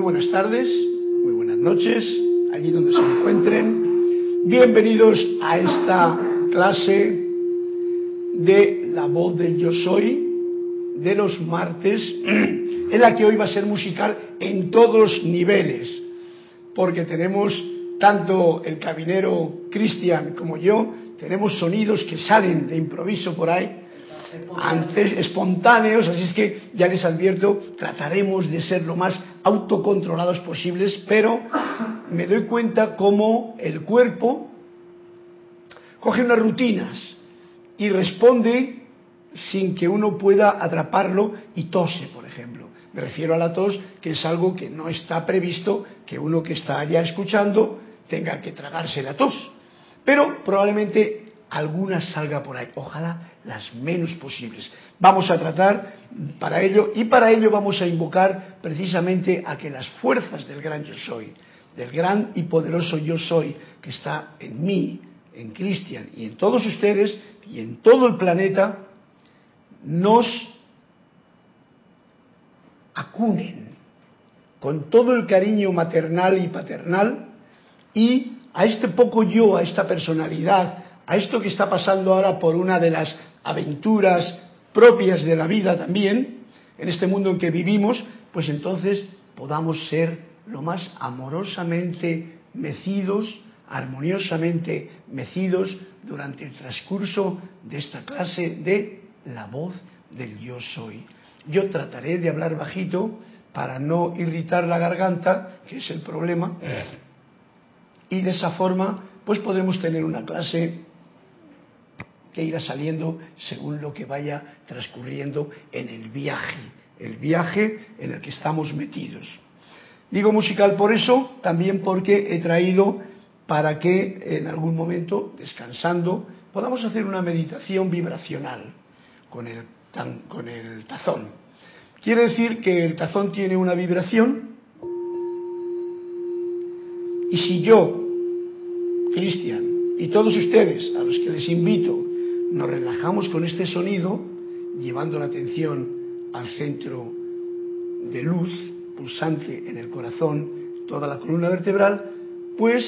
Buenas tardes, muy buenas noches, allí donde se encuentren. Bienvenidos a esta clase de La Voz del Yo Soy de los martes, en la que hoy va a ser musical en todos niveles, porque tenemos tanto el cabinero Cristian como yo, tenemos sonidos que salen de improviso por ahí, antes espontáneos, así es que ya les advierto, trataremos de ser lo más autocontrolados posibles, pero me doy cuenta cómo el cuerpo coge unas rutinas y responde sin que uno pueda atraparlo y tose, por ejemplo. Me refiero a la tos, que es algo que no está previsto que uno que está allá escuchando tenga que tragarse la tos, pero probablemente alguna salga por ahí, ojalá las menos posibles. Vamos a tratar para ello, y para ello vamos a invocar precisamente a que las fuerzas del gran yo soy, del gran y poderoso yo soy, que está en mí, en Cristian y en todos ustedes y en todo el planeta, nos acunen con todo el cariño maternal y paternal, y a este poco yo, a esta personalidad, a esto que está pasando ahora por una de las aventuras propias de la vida también, en este mundo en que vivimos, pues entonces podamos ser lo más amorosamente mecidos, armoniosamente mecidos durante el transcurso de esta clase de La Voz del Yo Soy. Yo trataré de hablar bajito para no irritar la garganta, que es el problema, y de esa forma pues podremos tener una clase que irá saliendo según lo que vaya transcurriendo en el viaje en el que estamos metidos. Digo musical por eso, también porque he traído para que en algún momento, descansando, podamos hacer una meditación vibracional con el tazón. Quiere decir que el tazón tiene una vibración, y si yo, Cristian, y todos ustedes a los que les invito, nos relajamos con este sonido, llevando la atención al centro de luz pulsante en el corazón, toda la columna vertebral, pues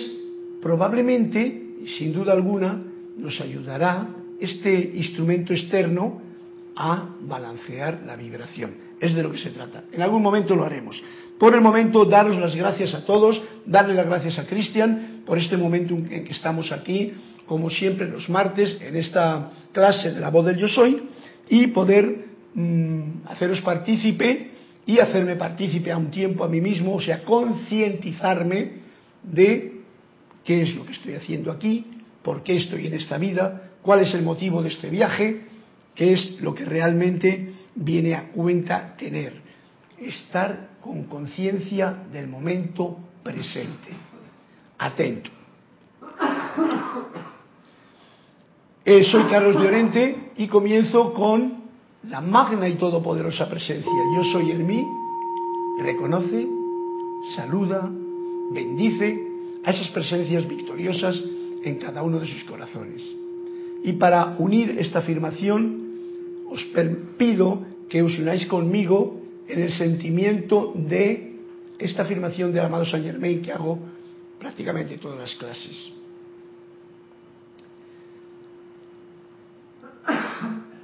probablemente, sin duda alguna, nos ayudará este instrumento externo a balancear la vibración. Es de lo que se trata. En algún momento lo haremos. Por el momento, daros las gracias a todos, darle las gracias a Cristian por este momento en que estamos aquí, como siempre los martes, en esta clase de La Voz del Yo Soy, y poder haceros partícipe y hacerme partícipe a un tiempo a mí mismo, o sea, concientizarme de qué es lo que estoy haciendo aquí, por qué estoy en esta vida, cuál es el motivo de este viaje, qué es lo que realmente viene a cuenta tener. Estar con conciencia del momento presente. Atento. Soy Carlos Llorente y comienzo con la magna y todopoderosa presencia. Yo soy el mí, reconoce, saluda, bendice a esas presencias victoriosas en cada uno de sus corazones. Y para unir esta afirmación, os pido que os unáis conmigo en el sentimiento de esta afirmación del amado Saint Germain que hago prácticamente todas las clases.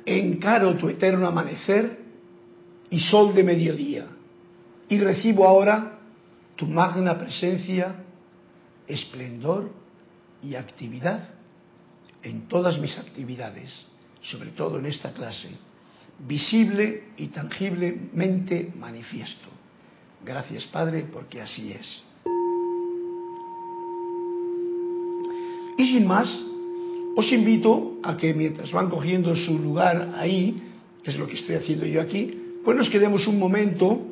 Encaro tu eterno amanecer y sol de mediodía, y recibo ahora tu magna presencia, esplendor y actividad en todas mis actividades, sobre todo en esta clase, visible y tangiblemente manifiesto. Gracias, Padre, porque así es. Y sin más, os invito a que mientras van cogiendo su lugar ahí, que es lo que estoy haciendo yo aquí, pues nos quedemos un momento,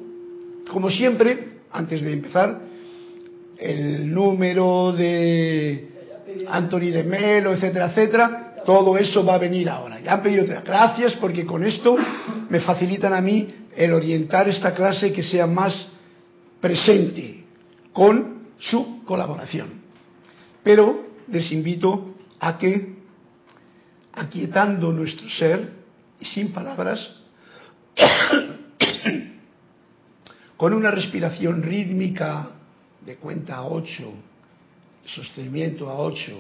como siempre, antes de empezar, el número de Anthony de Melo, etcétera, etcétera, todo eso va a venir ahora. Ya han pedido otras gracias porque con esto me facilitan a mí el orientar esta clase que sea más presente con su colaboración. Pero les invito a que, aquietando nuestro ser y sin palabras, con una respiración rítmica de cuenta a 8, sostenimiento a 8,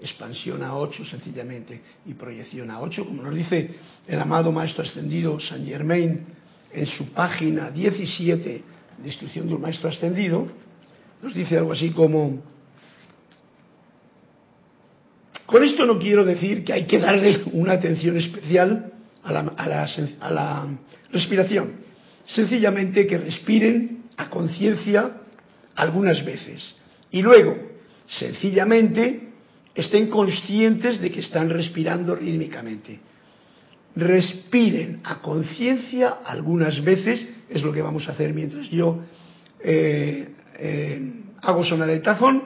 expansión a 8 sencillamente y proyección a 8, como nos dice el amado Maestro Ascendido Saint Germain en su página 17 de Instrucción de un Maestro Ascendido, nos dice algo así como: con esto no quiero decir que hay que darle una atención especial a la respiración, sencillamente que respiren a conciencia algunas veces y luego sencillamente estén conscientes de que están respirando rítmicamente. Respiren a conciencia algunas veces, es lo que vamos a hacer mientras yo hago sonar el tazón,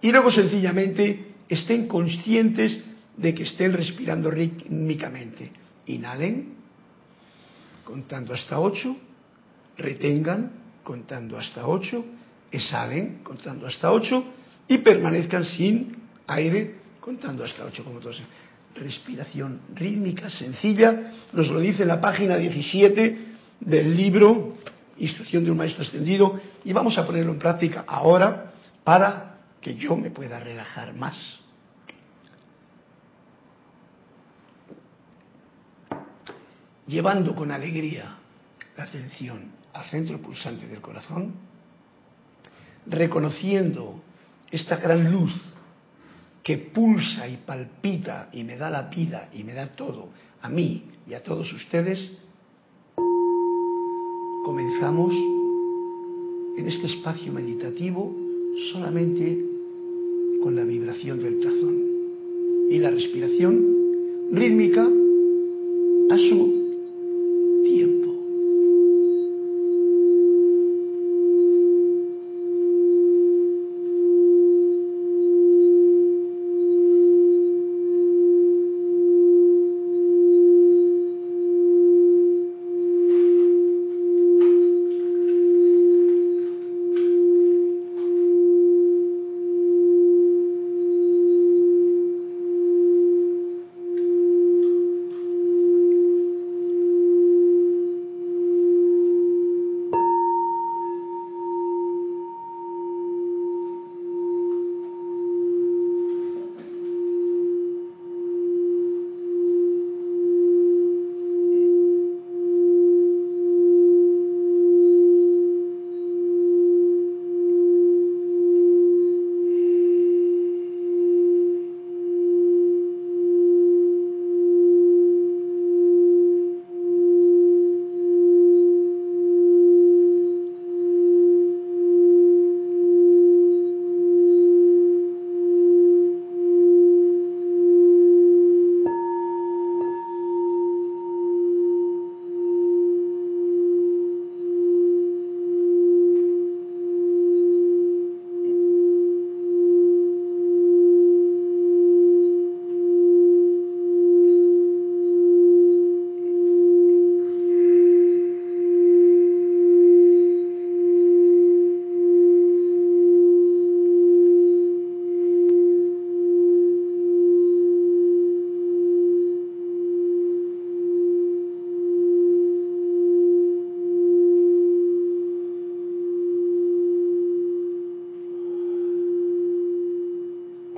y luego sencillamente estén conscientes de que estén respirando rítmicamente. Inhalen contando hasta 8, retengan contando hasta 8, exhalen contando hasta 8 y permanezcan sin aire contando hasta 8, como todos. Respiración rítmica sencilla, nos lo dice en la página 17 del libro Instrucción de un Maestro Ascendido, y vamos a ponerlo en práctica ahora para que yo me pueda relajar más. Llevando con alegría la atención al centro pulsante del corazón, reconociendo esta gran luz que pulsa y palpita y me da la vida y me da todo, a mí y a todos ustedes, comenzamos en este espacio meditativo solamente con la vibración del tazón y la respiración rítmica a su tiempo.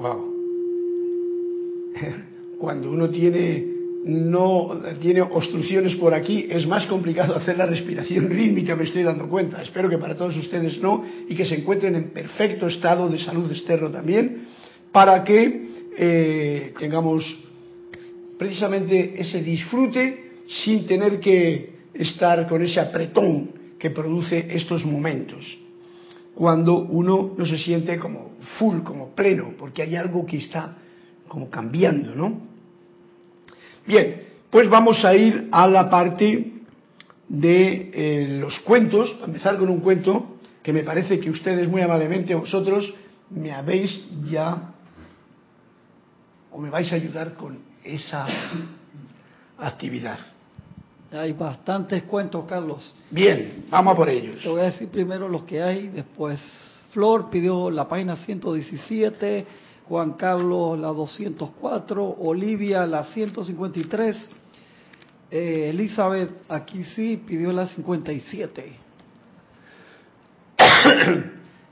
Wow. Cuando uno no tiene obstrucciones por aquí, es más complicado hacer la respiración rítmica, me estoy dando cuenta. Espero que para todos ustedes no, y que se encuentren en perfecto estado de salud externo también, para que tengamos precisamente ese disfrute sin tener que estar con ese apretón que produce estos momentos, cuando uno no se siente como full, como pleno, porque hay algo que está como cambiando, ¿no? Bien, pues vamos a ir a la parte de los cuentos, a empezar con un cuento que me parece que ustedes muy amablemente, vosotros, me habéis ya, o me vais a ayudar con esa actividad. Hay bastantes cuentos, Carlos. Bien, vamos a por ellos. Te voy a decir primero los que hay, después Flor pidió la página 117, Juan Carlos la 204, Olivia la 153, Elizabeth Aquisi pidió la 57.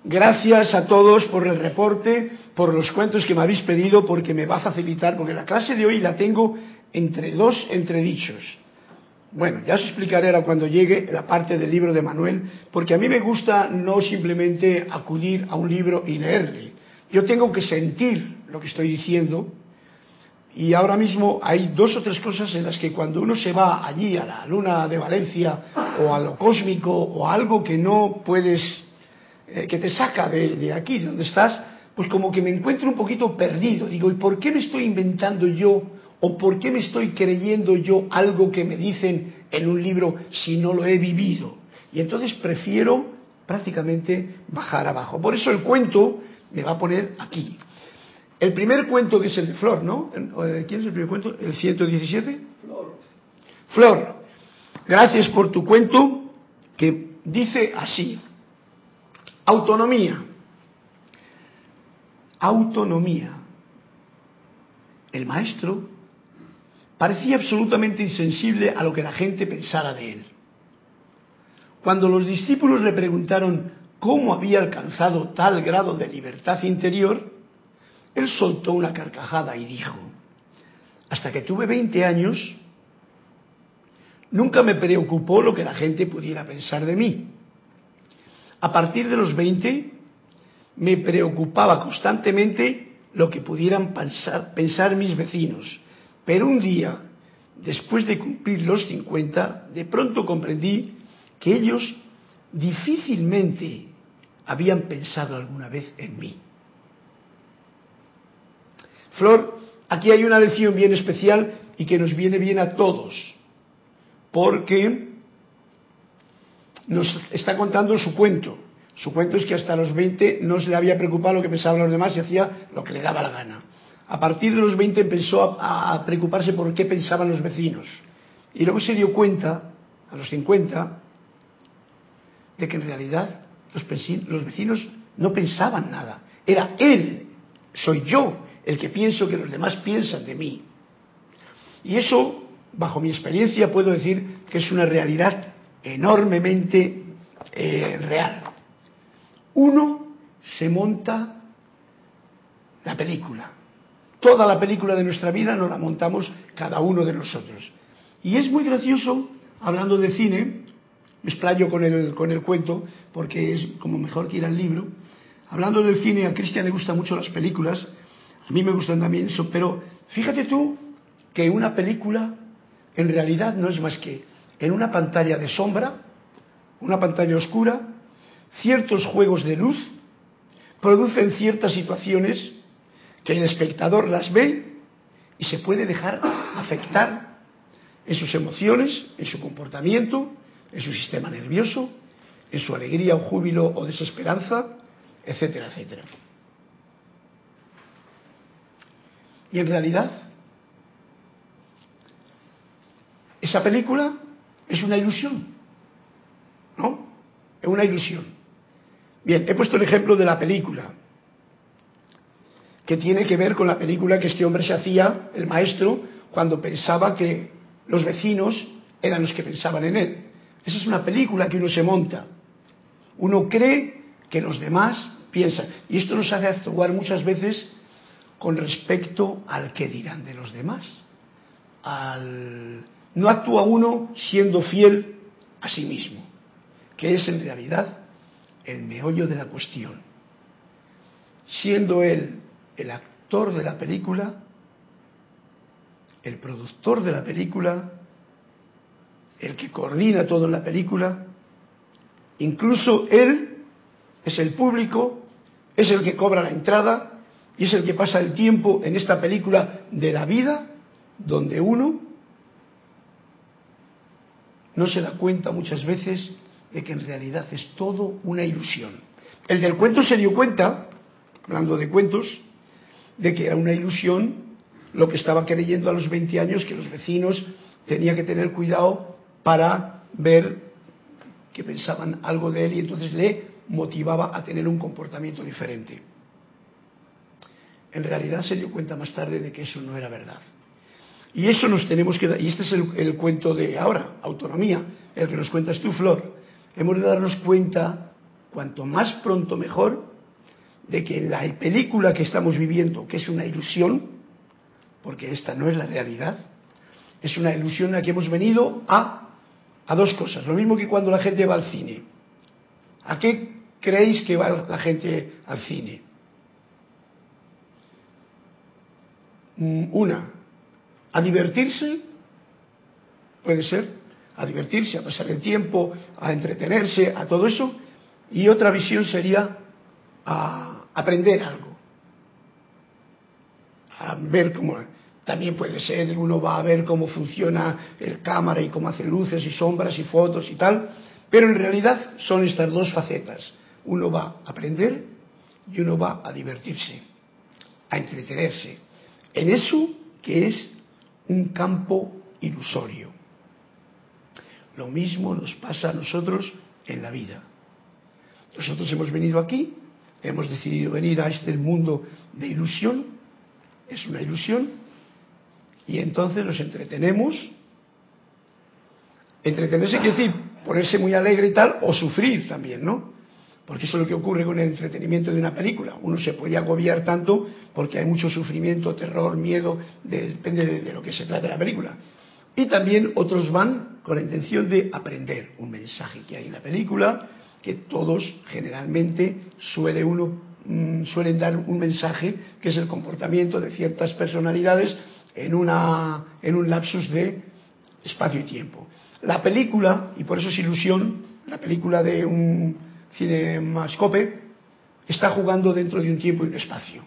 Gracias a todos por el reporte, por los cuentos que me habéis pedido, porque me va a facilitar, porque la clase de hoy la tengo entre dos entredichos. Bueno, ya os explicaré ahora cuando llegue la parte del libro de Manuel, porque a mí me gusta no simplemente acudir a un libro y leerle. Yo tengo que sentir lo que estoy diciendo, y ahora mismo hay dos o tres cosas en las que cuando uno se va allí a la luna de Valencia, o a lo cósmico, o a algo que no puedes, que te saca de aquí donde estás, pues como que me encuentro un poquito perdido. Digo, ¿y por qué me estoy inventando yo? ¿O por qué me estoy creyendo yo algo que me dicen en un libro si no lo he vivido? Y entonces prefiero prácticamente bajar abajo. Por eso el cuento me va a poner aquí. El primer cuento, que es el de Flor, ¿no? ¿Quién es el primer cuento? ¿El 117? Flor. Flor, gracias por tu cuento, que dice así. Autonomía. Autonomía. El maestro parecía absolutamente insensible a lo que la gente pensara de él. Cuando los discípulos le preguntaron cómo había alcanzado tal grado de libertad interior, él soltó una carcajada y dijo: hasta que tuve 20 años, nunca me preocupó lo que la gente pudiera pensar de mí. A partir de los 20, me preocupaba constantemente lo que pudieran pensar mis vecinos. Pero un día, después de cumplir los 50, de pronto comprendí que ellos difícilmente habían pensado alguna vez en mí. Flor, aquí hay una lección bien especial y que nos viene bien a todos, porque nos está contando su cuento. Su cuento es que hasta los 20 no se le había preocupado lo que pensaban los demás y hacía lo que le daba la gana. A partir de los 20 empezó a preocuparse por qué pensaban los vecinos. Y luego se dio cuenta, a los 50, de que en realidad los vecinos no pensaban nada. Era él, soy yo, el que pienso que los demás piensan de mí. Y eso, bajo mi experiencia, puedo decir que es una realidad enormemente real. Uno se monta la película. Toda la película de nuestra vida nos la montamos cada uno de nosotros. Y es muy gracioso, hablando de cine, me explayo con el cuento porque es como mejor que ir al libro. Hablando del cine, a Cristian le gustan mucho las películas, a mí me gustan también eso, pero fíjate tú que una película en realidad no es más que en una pantalla de sombra, una pantalla oscura, ciertos juegos de luz producen ciertas situaciones que el espectador las ve y se puede dejar afectar en sus emociones, en su comportamiento, en su sistema nervioso, en su alegría o júbilo o desesperanza, etcétera, etcétera. Y en realidad, esa película es una ilusión, ¿no? Es una ilusión. Bien, he puesto el ejemplo de la película, que tiene que ver con la película que este hombre se hacía, el maestro, cuando pensaba que los vecinos eran los que pensaban en él. Esa es una película que uno se monta. Uno cree que los demás piensan. Y esto nos hace actuar muchas veces con respecto al que dirán de los demás. No actúa uno siendo fiel a sí mismo, que es en realidad el meollo de la cuestión. Siendo él el actor de la película, el productor de la película, el que coordina todo en la película, incluso él es el público, es el que cobra la entrada y es el que pasa el tiempo en esta película de la vida, donde uno no se da cuenta muchas veces de que en realidad es todo una ilusión. El del cuento se dio cuenta, hablando de cuentos, de que era una ilusión lo que estaba creyendo a los 20 años, que los vecinos tenían que tener cuidado para ver que pensaban algo de él, y entonces le motivaba a tener un comportamiento diferente. En realidad se dio cuenta más tarde de que eso no era verdad. Y eso nos tenemos que dar, y este es el cuento de ahora, Autonomía, el que nos cuentas tú, Flor. Hemos de darnos cuenta, cuanto más pronto mejor, de que la película que estamos viviendo, que es una ilusión, porque esta no es la realidad, es una ilusión en la que hemos venido a dos cosas. Lo mismo que cuando la gente va al cine. ¿A qué creéis que va la gente al cine? Una, a divertirse, puede ser, a divertirse, a pasar el tiempo, a entretenerse, a todo eso. Y otra visión sería a aprender algo, a ver cómo. También puede ser, uno va a ver cómo funciona el cámara y cómo hace luces y sombras y fotos y tal, pero en realidad son estas dos facetas. Uno va a aprender y uno va a divertirse, a entretenerse, en eso que es un campo ilusorio. Lo mismo nos pasa a nosotros en la vida. Nosotros hemos venido aquí, hemos decidido venir a este mundo de ilusión, es una ilusión, y entonces nos entretenemos. Entretenerse quiere decir ponerse muy alegre y tal, o sufrir también, ¿no? Porque eso es lo que ocurre con el entretenimiento de una película. Uno se puede agobiar tanto porque hay mucho sufrimiento, terror, miedo, depende de lo que se trate la película. Y también otros van con la intención de aprender un mensaje que hay en la película, que todos generalmente suelen dar un mensaje, que es el comportamiento de ciertas personalidades en un lapsus de espacio y tiempo. La película, y por eso es ilusión, la película de un cinemascope está jugando dentro de un tiempo y un espacio.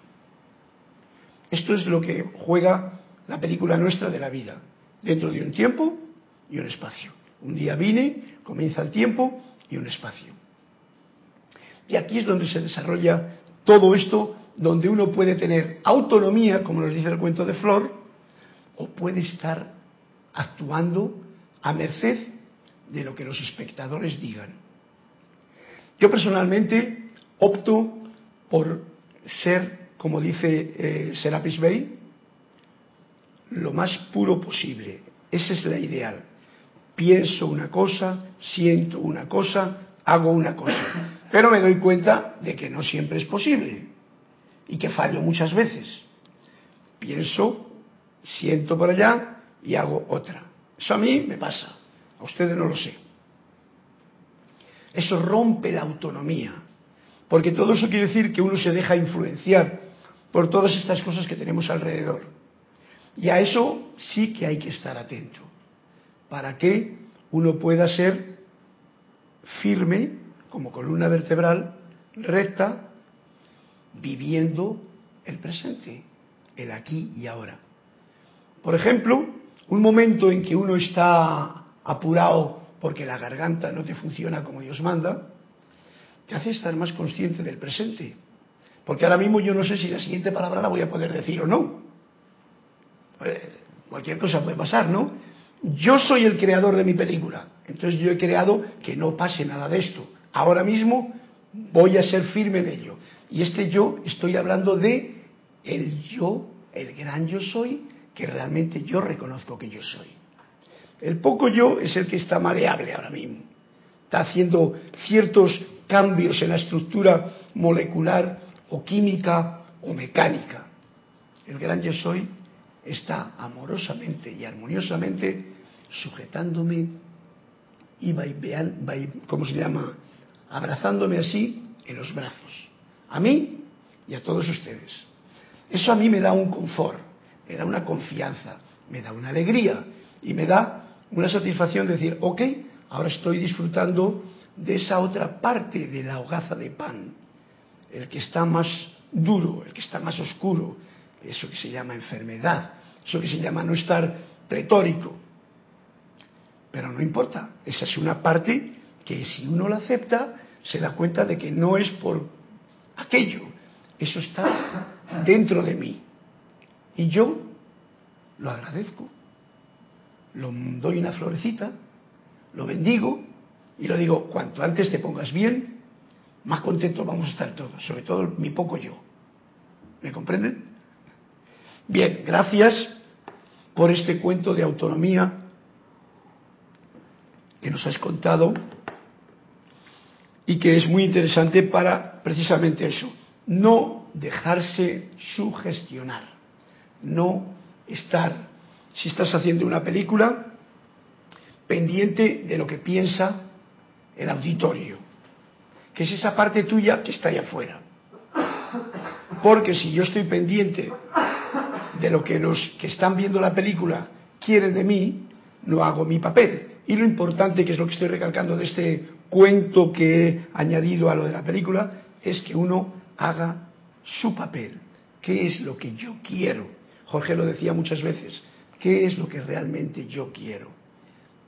Esto es lo que juega la película nuestra de la vida, dentro de un tiempo y un espacio. Un día vine, comienza el tiempo y un espacio. Y aquí es donde se desarrolla todo esto, donde uno puede tener autonomía, como nos dice el cuento de Flor, o puede estar actuando a merced de lo que los espectadores digan. Yo personalmente opto por ser, como dice Serapis Bey, lo más puro posible. Esa es la ideal. Pienso una cosa, siento una cosa, hago una cosa. Pero me doy cuenta de que no siempre es posible y que fallo muchas veces. Pienso, siento por allá y hago otra. Eso a mí me pasa, a ustedes no lo sé. Eso rompe la autonomía, porque todo eso quiere decir que uno se deja influenciar por todas estas cosas que tenemos alrededor. Y a eso sí que hay que estar atento, para que uno pueda ser firme, como columna vertebral recta, viviendo el presente, el aquí y ahora. Por ejemplo, un momento en que uno está apurado porque la garganta no te funciona como Dios manda, te hace estar más consciente del presente. Porque ahora mismo yo no sé si la siguiente palabra la voy a poder decir o no. Cualquier cosa puede pasar, ¿no? Yo soy el creador de mi película, entonces yo he creado que no pase nada de esto. Ahora mismo voy a ser firme en ello. Y este yo, estoy hablando de el yo, el gran yo soy, que realmente yo reconozco que yo soy. El poco yo es el que está maleable ahora mismo. Está haciendo ciertos cambios en la estructura molecular o química o mecánica. el gran yo soy está amorosamente y armoniosamente sujetándome y abrazándome así en los brazos, a mí y a todos ustedes. Eso a mí me da un confort, me da una confianza, me da una alegría y me da una satisfacción de decir, ok, ahora estoy disfrutando de esa otra parte de la hogaza de pan, el que está más duro, el que está más oscuro, eso que se llama enfermedad, eso que se llama no estar pletórico. Pero no importa, esa es una parte que si uno la acepta, se da cuenta de que no es por aquello, eso está dentro de mí. Y yo lo agradezco, lo doy una florecita, lo bendigo y lo digo, cuanto antes te pongas bien, más contentos vamos a estar todos, sobre todo mi poco yo. ¿Me comprenden? Bien, gracias por este cuento de autonomía que nos has contado y que es muy interesante para precisamente eso, no dejarse sugestionar, no estar, si estás haciendo una película, pendiente de lo que piensa el auditorio, que es esa parte tuya que está allá afuera. Porque si yo estoy pendiente de lo que los que están viendo la película quieren de mí, no hago mi papel. Y lo importante, que es lo que estoy recalcando de este cuento que he añadido a lo de la película, es que uno haga su papel. ¿Qué es lo que yo quiero? Jorge lo decía muchas veces. ¿Qué es lo que realmente yo quiero?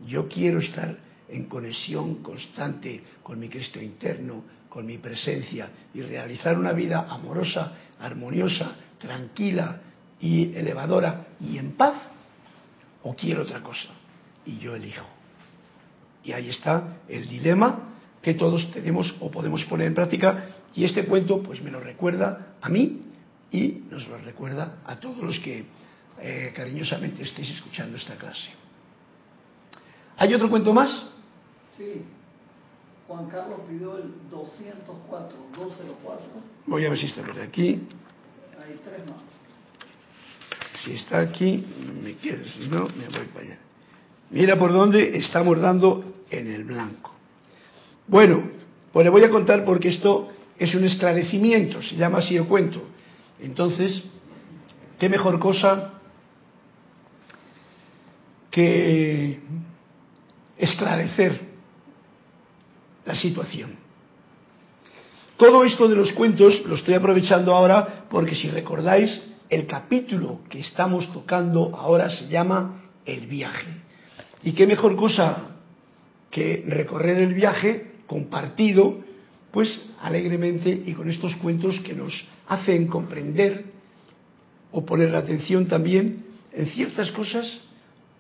Yo quiero estar en conexión constante con mi Cristo interno, con mi presencia, y realizar una vida amorosa, armoniosa, tranquila y elevadora y en paz, o quiero otra cosa. Y yo elijo. Y ahí está el dilema que todos tenemos o podemos poner en práctica, y este cuento pues me lo recuerda a mí y nos lo recuerda a todos los que cariñosamente estéis escuchando esta clase. ¿Hay otro cuento más? Sí. Juan Carlos pidió el 204, 204. Voy a ver si está por aquí. Hay tres más. Si está aquí, me quedo, si no, me voy para allá. Mira por dónde estamos dando en el blanco. Bueno, pues le voy a contar porque esto es un esclarecimiento, se llama así el cuento. Entonces, qué mejor cosa que esclarecer la situación. Todo esto de los cuentos lo estoy aprovechando ahora porque, si recordáis, el capítulo que estamos tocando ahora se llama El viaje. Y qué mejor cosa que recorrer el viaje compartido, pues alegremente y con estos cuentos que nos hacen comprender o poner la atención también en ciertas cosas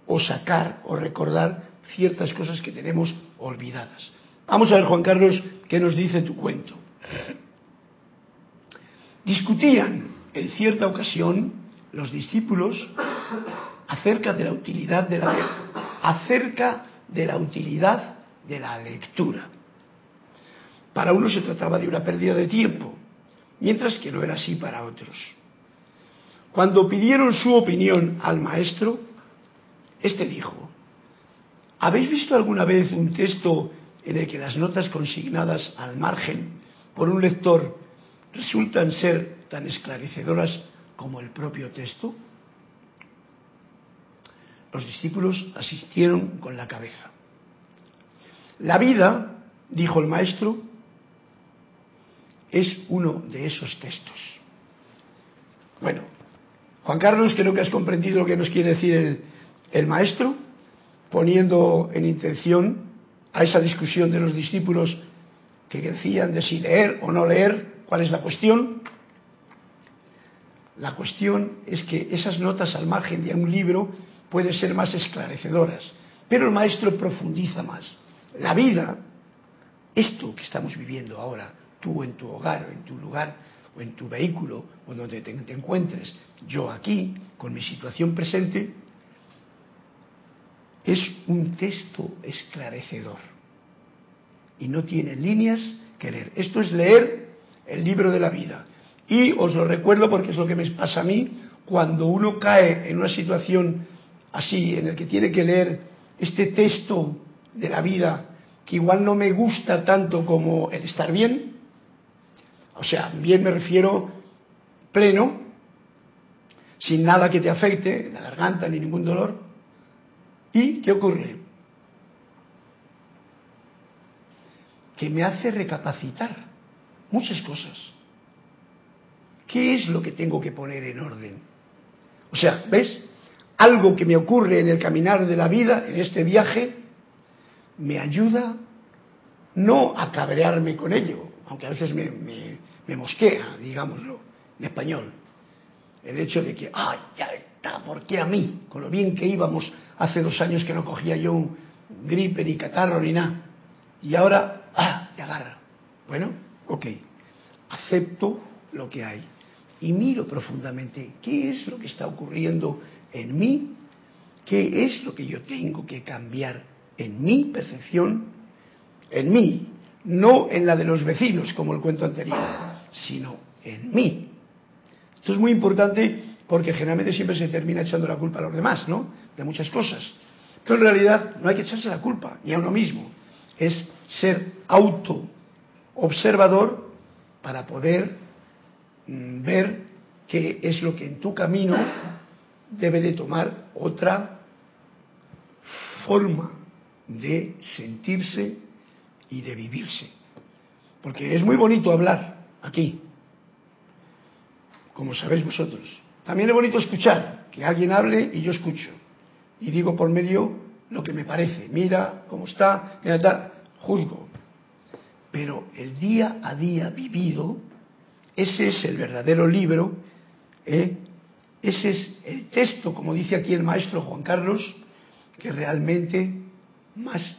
o sacar o recordar ciertas cosas que tenemos olvidadas. Vamos a ver, Juan Carlos, qué nos dice tu cuento. Discutían en cierta ocasión los discípulos acerca de la utilidad de la lectura. Para unos se trataba de una pérdida de tiempo, mientras que no era así para otros. Cuando pidieron su opinión al maestro, este dijo: ¿habéis visto alguna vez un texto en el que las notas consignadas al margen por un lector resultan ser tan esclarecedoras como el propio texto? Los discípulos asistieron con la cabeza. La vida, dijo el maestro, es uno de esos textos. Bueno, Juan Carlos, creo que has comprendido lo que nos quiere decir el maestro, poniendo en intención a esa discusión de los discípulos que decían de si leer o no leer. ¿Cuál es la cuestión? La cuestión es que esas notas al margen de un libro pueden ser más esclarecedoras, pero el maestro profundiza más. La vida, esto que estamos viviendo ahora, tú en tu hogar, o en tu lugar, o en tu vehículo, o donde te encuentres, yo aquí, con mi situación presente, es un texto esclarecedor. Y no tiene líneas que leer. Esto es leer el libro de la vida. Y os lo recuerdo porque es lo que me pasa a mí cuando uno cae en una situación así, en el que tiene que leer este texto de la vida, que igual no me gusta tanto como el estar bien, o sea, bien me refiero pleno, sin nada que te afecte, la garganta ni ningún dolor, ¿y qué ocurre? Que me hace recapacitar muchas cosas. ¿Qué es lo que tengo que poner en orden? O sea, ¿ves? Algo que me ocurre en el caminar de la vida, en este viaje, me ayuda no a cabrearme con ello, aunque a veces me mosquea, digámoslo, en español. El hecho de que, ya está, ¿por qué a mí? Con lo bien que íbamos hace 2 años que no cogía yo un gripe, ni catarro, ni nada. Y ahora, te agarra. Bueno, ok, acepto lo que hay. Y miro profundamente qué es lo que está ocurriendo en mí, qué es lo que yo tengo que cambiar en mi percepción, en mí, no en la de los vecinos, como el cuento anterior, sino en mí. Esto es muy importante porque generalmente siempre se termina echando la culpa a los demás, ¿no? De muchas cosas. Pero en realidad no hay que echarse la culpa, ni a uno mismo. Es ser auto-observador para poder ver qué es lo que en tu camino debe de tomar otra forma de sentirse y de vivirse. Porque es muy bonito hablar aquí, como sabéis vosotros. También es bonito escuchar, que alguien hable y yo escucho. Y digo por medio lo que me parece. Mira cómo está, mira tal, juzgo. Pero el día a día vivido, ese es el verdadero libro, ese es el texto, como dice aquí el maestro Juan Carlos, que realmente más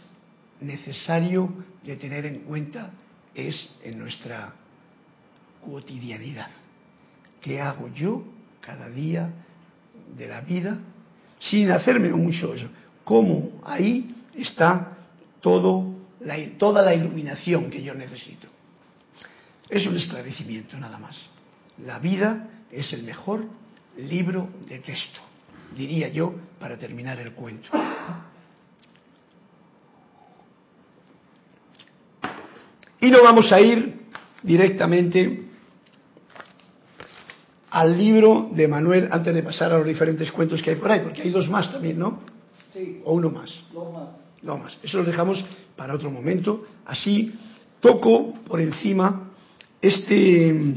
necesario de tener en cuenta es en nuestra cotidianidad. ¿Qué hago yo cada día de la vida? Sin hacerme mucho eso. ¿Cómo ahí está toda la iluminación que yo necesito? Es un esclarecimiento nada más. La vida es el mejor libro de texto, diría yo, para terminar el cuento. Y no vamos a ir directamente al libro de Manuel antes de pasar a los diferentes cuentos que hay por ahí, porque hay 2 más también, ¿no? Sí. ¿O uno más? 2 más. 2 más. Eso lo dejamos para otro momento. Así toco por encima este...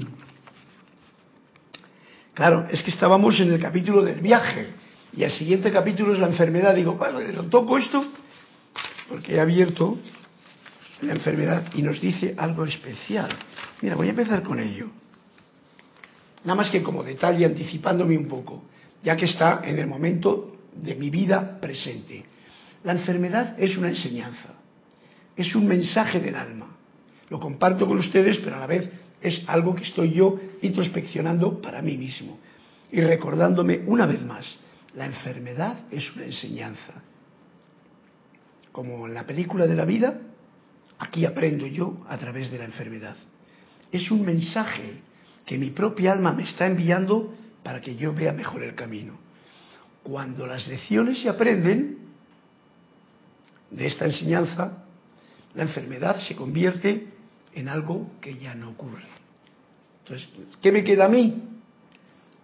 Claro, es que estábamos en el capítulo del viaje y el siguiente capítulo es la enfermedad. Digo, bueno, toco esto porque he abierto la enfermedad y nos dice algo especial. Mira, voy a empezar con ello. Nada más que como detalle, anticipándome un poco, ya que está en el momento de mi vida presente. La enfermedad es una enseñanza, es un mensaje del alma. Lo comparto con ustedes, pero a la vez es algo que estoy yo introspeccionando para mí mismo y recordándome una vez más, la enfermedad es una enseñanza. Como en la película de la vida, aquí aprendo yo a través de la enfermedad. Es un mensaje que mi propia alma me está enviando para que yo vea mejor el camino. Cuando las lecciones se aprenden de esta enseñanza, la enfermedad se convierte en algo que ya no ocurre. Entonces, ¿qué me queda a mí?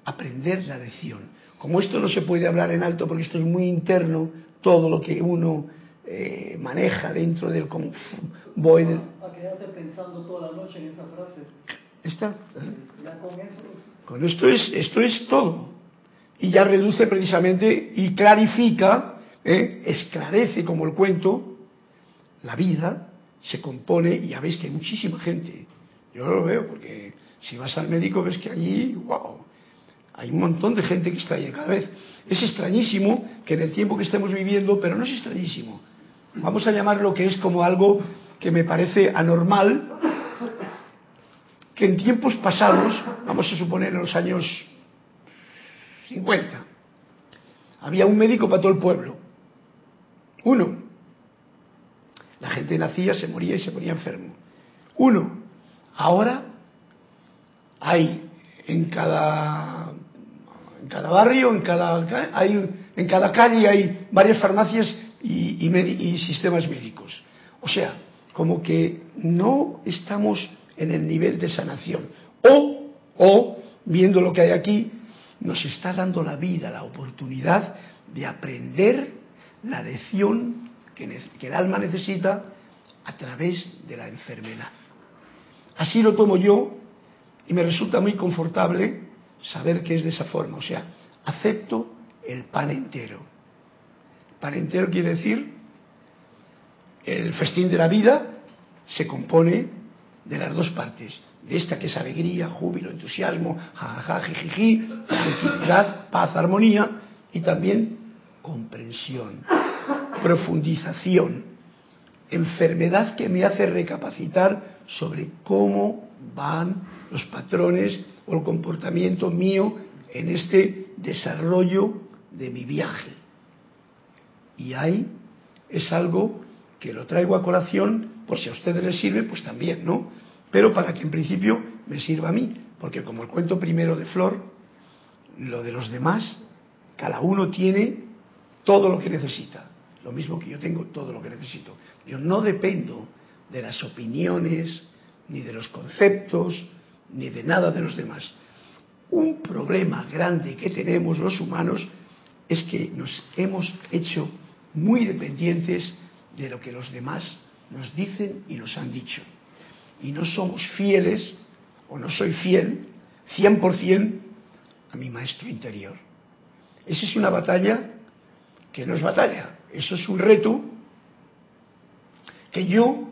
Aprender la lección. Como esto no se puede hablar en alto porque esto es muy interno, todo lo que uno maneja dentro del voy a quedarte pensando toda la noche en esa frase. ¿Está? Ya con eso. Con esto es todo. Y ya reduce precisamente y clarifica, esclarece como el cuento, la vida se compone, y ya veis que hay muchísima gente. Yo lo veo porque si vas al médico ves que allí, wow, hay un montón de gente que está ahí cada vez. Es extrañísimo que en el tiempo que estemos viviendo, pero no es extrañísimo. Vamos a llamarlo que es como algo que me parece anormal, que en tiempos pasados, vamos a suponer en los años 50, había un médico para todo el pueblo. Uno. La gente nacía, se moría y se ponía enfermo. Uno. Ahora hay en cada cada barrio, en cada calle hay varias farmacias y sistemas médicos. O sea, como que no estamos en el nivel de sanación. O viendo lo que hay aquí, nos está dando la vida, la oportunidad de aprender la lección que el alma necesita a través de la enfermedad. Así lo tomo yo y me resulta muy confortable saber que es de esa forma. O sea, acepto el pan entero. Pan entero quiere decir el festín de la vida se compone de las dos partes, de esta que es alegría, júbilo, entusiasmo, jajaja, jijiji, felicidad, paz, armonía, y también comprensión, profundización, enfermedad que me hace recapacitar sobre cómo van los patrones o el comportamiento mío en este desarrollo de mi viaje. Y ahí es algo que lo traigo a colación, por si a ustedes les sirve, pues también, ¿no? Pero para que en principio me sirva a mí, porque como el cuento primero de Flor, lo de los demás, cada uno tiene todo lo que necesita, lo mismo que yo tengo todo lo que necesito. Yo no dependo de las opiniones, ni de los conceptos, ni de nada de los demás. Un problema grande que tenemos los humanos es que nos hemos hecho muy dependientes de lo que los demás nos dicen y nos han dicho. Y no somos fieles, o no soy fiel, 100% a mi maestro interior. Esa es una batalla que no es batalla. Eso es un reto que yo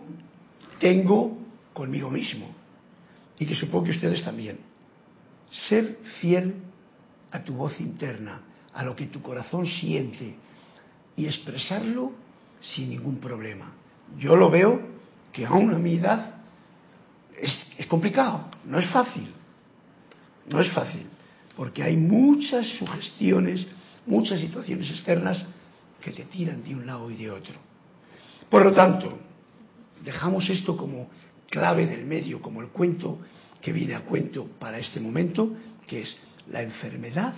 tengo conmigo mismo. Y que supongo que ustedes también. Ser fiel a tu voz interna, a lo que tu corazón siente, y expresarlo sin ningún problema. Yo lo veo que aún a mi edad es complicado, no es fácil. No es fácil, porque hay muchas sugestiones, muchas situaciones externas que te tiran de un lado y de otro. Por lo tanto, dejamos esto como clave del medio, como el cuento que viene a cuento para este momento, que es la enfermedad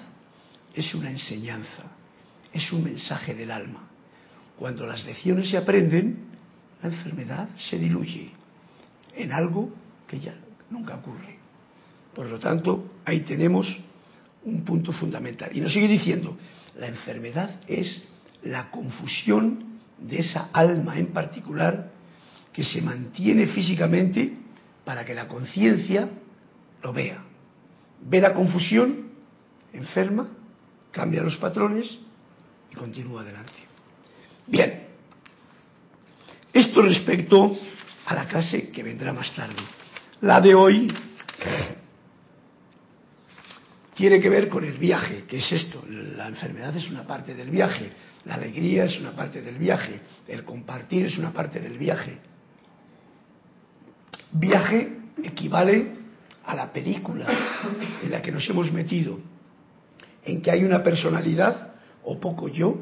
es una enseñanza, es un mensaje del alma. Cuando las lecciones se aprenden, la enfermedad se diluye en algo que ya nunca ocurre. Por lo tanto, ahí tenemos un punto fundamental. Y nos sigue diciendo, la enfermedad es la confusión de esa alma en particular que se mantiene físicamente para que la conciencia lo vea. Ve la confusión, enferma, cambia los patrones y continúa adelante. Bien. Esto respecto a la clase que vendrá más tarde. La de hoy tiene que ver con el viaje, que es esto. La enfermedad es una parte del viaje, la alegría es una parte del viaje, el compartir es una parte del viaje. Viaje equivale a la película en la que nos hemos metido, en que hay una personalidad, o poco yo,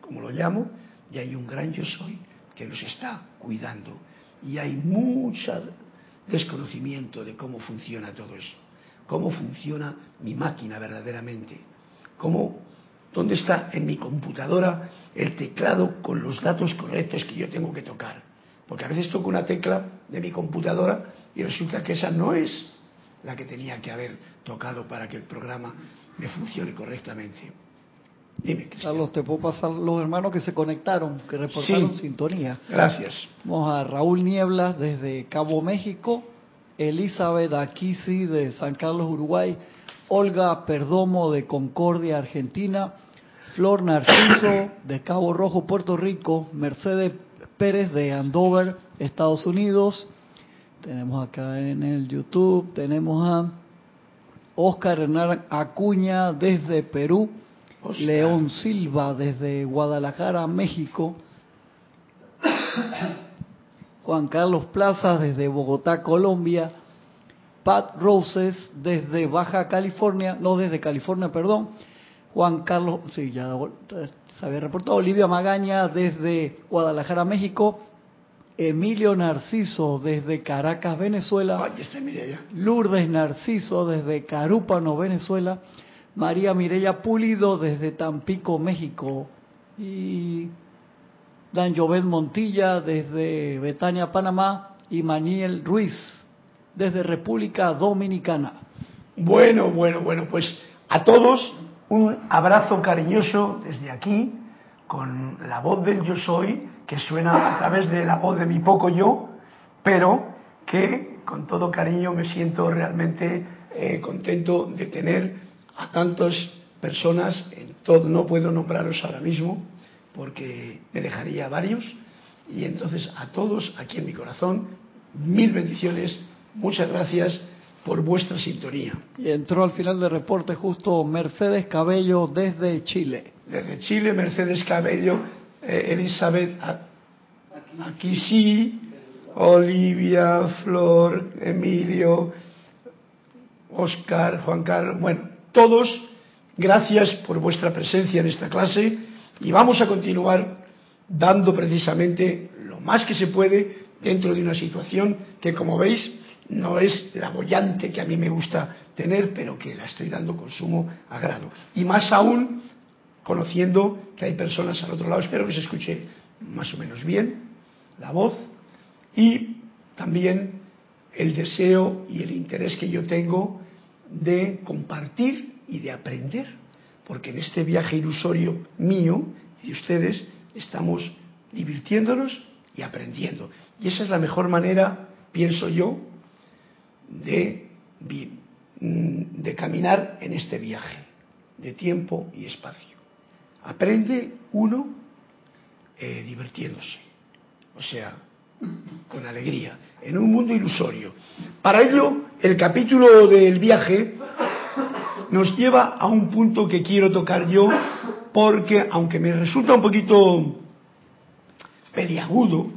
como lo llamo, y hay un gran yo soy que nos está cuidando, y hay mucho desconocimiento de cómo funciona todo eso, cómo funciona mi máquina verdaderamente, dónde está en mi computadora el teclado con los datos correctos que yo tengo que tocar, porque a veces toco una tecla de mi computadora y resulta que esa no es la que tenía que haber tocado para que el programa me funcione correctamente. Dime, Cristian. Carlos, te puedo pasar los hermanos que se conectaron, que reportaron sintonía. Gracias. Vamos a Raúl Niebla desde Cabo México, Elizabeth Aquisi de San Carlos, Uruguay, Olga Perdomo de Concordia, Argentina, Flor Narciso de Cabo Rojo, Puerto Rico, Mercedes Pérez de Andover, Estados Unidos. Tenemos acá en el YouTube, tenemos a Oscar Acuña desde Perú, León Silva desde Guadalajara, México, Juan Carlos Plaza desde Bogotá, Colombia, Pat Roses desde Baja California, no, desde California, perdón, Juan Carlos, sí, ya se había reportado, Olivia Magaña desde Guadalajara, México, Emilio Narciso desde Caracas, Venezuela, Lourdes Narciso desde Carúpano, Venezuela, María Mireya Pulido desde Tampico, México, y Dan Joved Montilla desde Betania, Panamá, y Manuel Ruiz desde República Dominicana. Bueno, pues a todos un abrazo cariñoso desde aquí, con la voz del yo soy, que suena a través de la voz de mi poco yo, pero que con todo cariño me siento realmente contento de tener a tantas personas, no puedo nombraros ahora mismo porque me dejaría varios, y entonces a todos aquí en mi corazón, mil bendiciones, muchas gracias por vuestra sintonía. Y entró al final del reporte justo Mercedes Cabello desde Chile. Desde Chile, Mercedes Cabello, Elizabeth Aquisi, Olivia, Flor, Emilio, Oscar, Juan Carlos, bueno, todos, gracias por vuestra presencia en esta clase, y vamos a continuar dando precisamente lo más que se puede dentro de una situación que, como veis, no es la boyante que a mí me gusta tener, pero que la estoy dando con sumo agrado. Y más aún, conociendo que hay personas al otro lado. Espero que se escuche más o menos bien la voz, y también el deseo y el interés que yo tengo de compartir y de aprender, porque en este viaje ilusorio mío y de ustedes estamos divirtiéndonos y aprendiendo, y esa es la mejor manera, pienso yo, de caminar en este viaje de tiempo y espacio. Aprende uno divirtiéndose, o sea, con alegría, en un mundo ilusorio. Para ello, el capítulo del viaje nos lleva a un punto que quiero tocar yo, porque aunque me resulta un poquito peliagudo,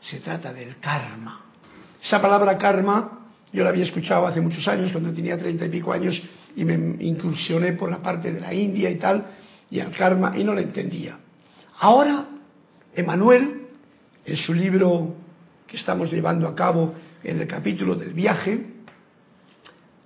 se trata del karma. Esa palabra karma yo la había escuchado hace muchos años, cuando tenía 30 y pico años, y me incursioné por la parte de la India y tal, y al karma, y no la entendía. Ahora, Emmanuel, en su libro que estamos llevando a cabo en el capítulo del viaje,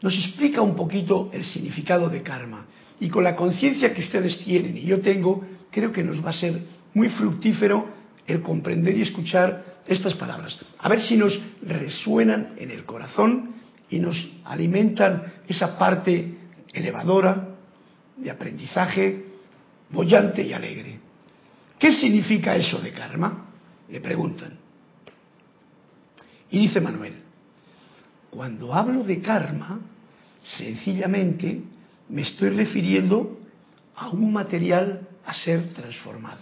nos explica un poquito el significado de karma, y con la conciencia que ustedes tienen y yo tengo, creo que nos va a ser muy fructífero el comprender y escuchar estas palabras, a ver si nos resuenan en el corazón y nos alimentan esa parte elevadora de aprendizaje boyante y alegre. ¿Qué significa eso de karma?, le preguntan. Y dice Manuel: cuando hablo de karma, sencillamente me estoy refiriendo a un material a ser transformado.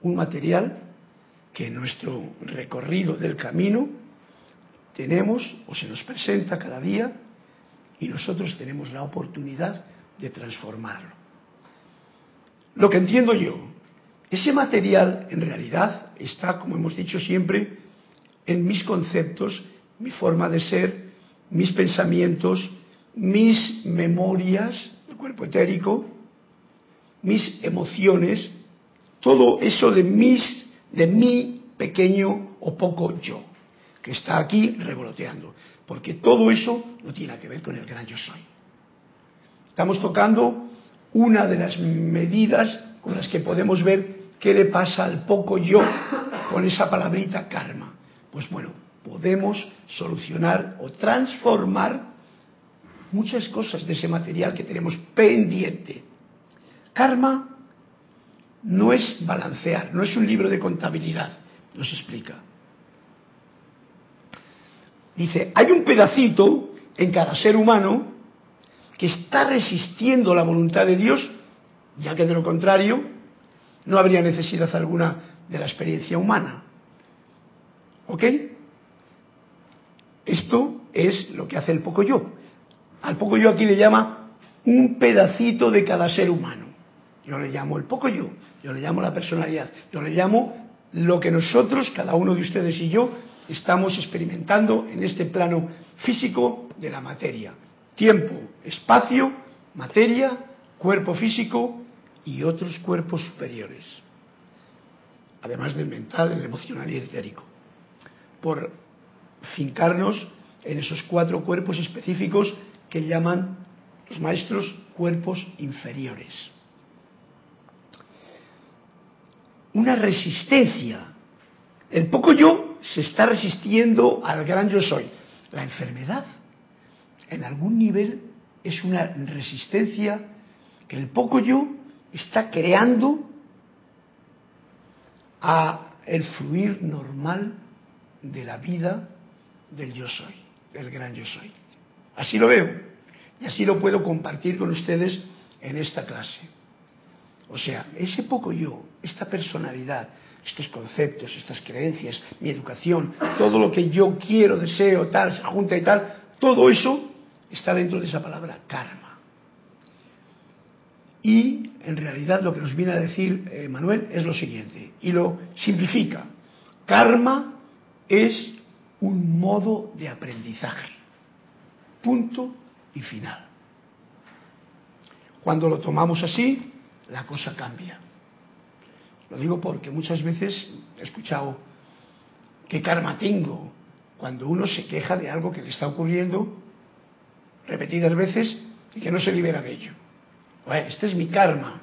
Un material que en nuestro recorrido del camino tenemos o se nos presenta cada día, y nosotros tenemos la oportunidad de transformarlo. Lo que entiendo yo, ese material en realidad está, como hemos dicho siempre, en mis conceptos, mi forma de ser, mis pensamientos, mis memorias, el cuerpo etérico, mis emociones, todo eso de mi pequeño o poco yo, que está aquí revoloteando, porque todo eso no tiene que ver con el gran yo soy. Estamos tocando una de las medidas con las que podemos ver ¿qué le pasa al poco yo con esa palabrita karma? Pues bueno, podemos solucionar o transformar muchas cosas de ese material que tenemos pendiente. Karma no es balancear, no es un libro de contabilidad, nos explica. Dice, hay un pedacito en cada ser humano que está resistiendo la voluntad de Dios, ya que de lo contrario no habría necesidad alguna de la experiencia humana. ¿Ok? Esto es lo que hace el poco yo. Al poco yo aquí le llama un pedacito de cada ser humano. Yo le llamo el poco yo, yo le llamo la personalidad, yo le llamo lo que nosotros, cada uno de ustedes y yo, estamos experimentando en este plano físico de la materia. Tiempo, espacio, materia, cuerpo físico y otros cuerpos superiores, además del mental, el emocional y el etérico, por fincarnos en esos cuatro cuerpos específicos que llaman los maestros cuerpos inferiores. Una resistencia. El poco yo se está resistiendo al gran yo soy. La enfermedad, en algún nivel, es una resistencia que el poco yo está creando a el fluir normal de la vida del yo soy, del gran yo soy. Así lo veo y así lo puedo compartir con ustedes en esta clase. O sea, ese poco yo, esta personalidad, estos conceptos, estas creencias, mi educación, todo lo que yo quiero, deseo, tal, se junta y tal, todo eso está dentro de esa palabra karma. Y en realidad lo que nos viene a decir Manuel es lo siguiente, y lo simplifica. Karma es un modo de aprendizaje. Punto y final. Cuando lo tomamos así, la cosa cambia. Lo digo porque muchas veces he escuchado ¿qué karma tengo? Cuando uno se queja de algo que le está ocurriendo repetidas veces y que no se libera de ello. Bueno, este es mi karma,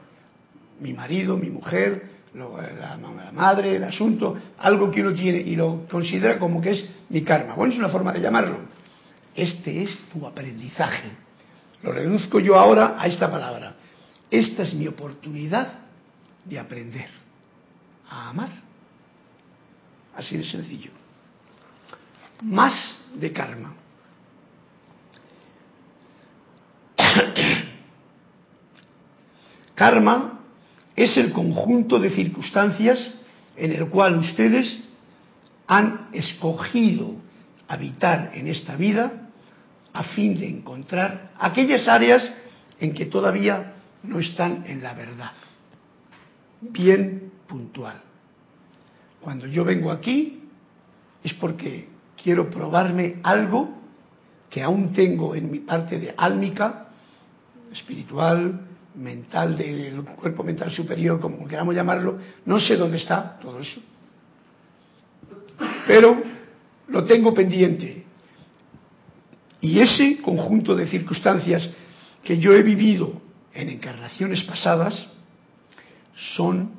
mi marido, mi mujer, la madre, el asunto, algo que uno tiene y lo considera como que es mi karma. Bueno, es una forma de llamarlo. Este es tu aprendizaje. Lo reduzco yo ahora a esta palabra. Esta es mi oportunidad de aprender a amar. Así de sencillo. Más de karma. Karma es el conjunto de circunstancias en el cual ustedes han escogido habitar en esta vida a fin de encontrar aquellas áreas en que todavía no están en la verdad. Bien puntual. Cuando yo vengo aquí es porque quiero probarme algo que aún tengo en mi parte de álmica, espiritual, mental, del cuerpo mental superior, como queramos llamarlo, no sé dónde está todo eso, pero lo tengo pendiente. Y ese conjunto de circunstancias que yo he vivido en encarnaciones pasadas son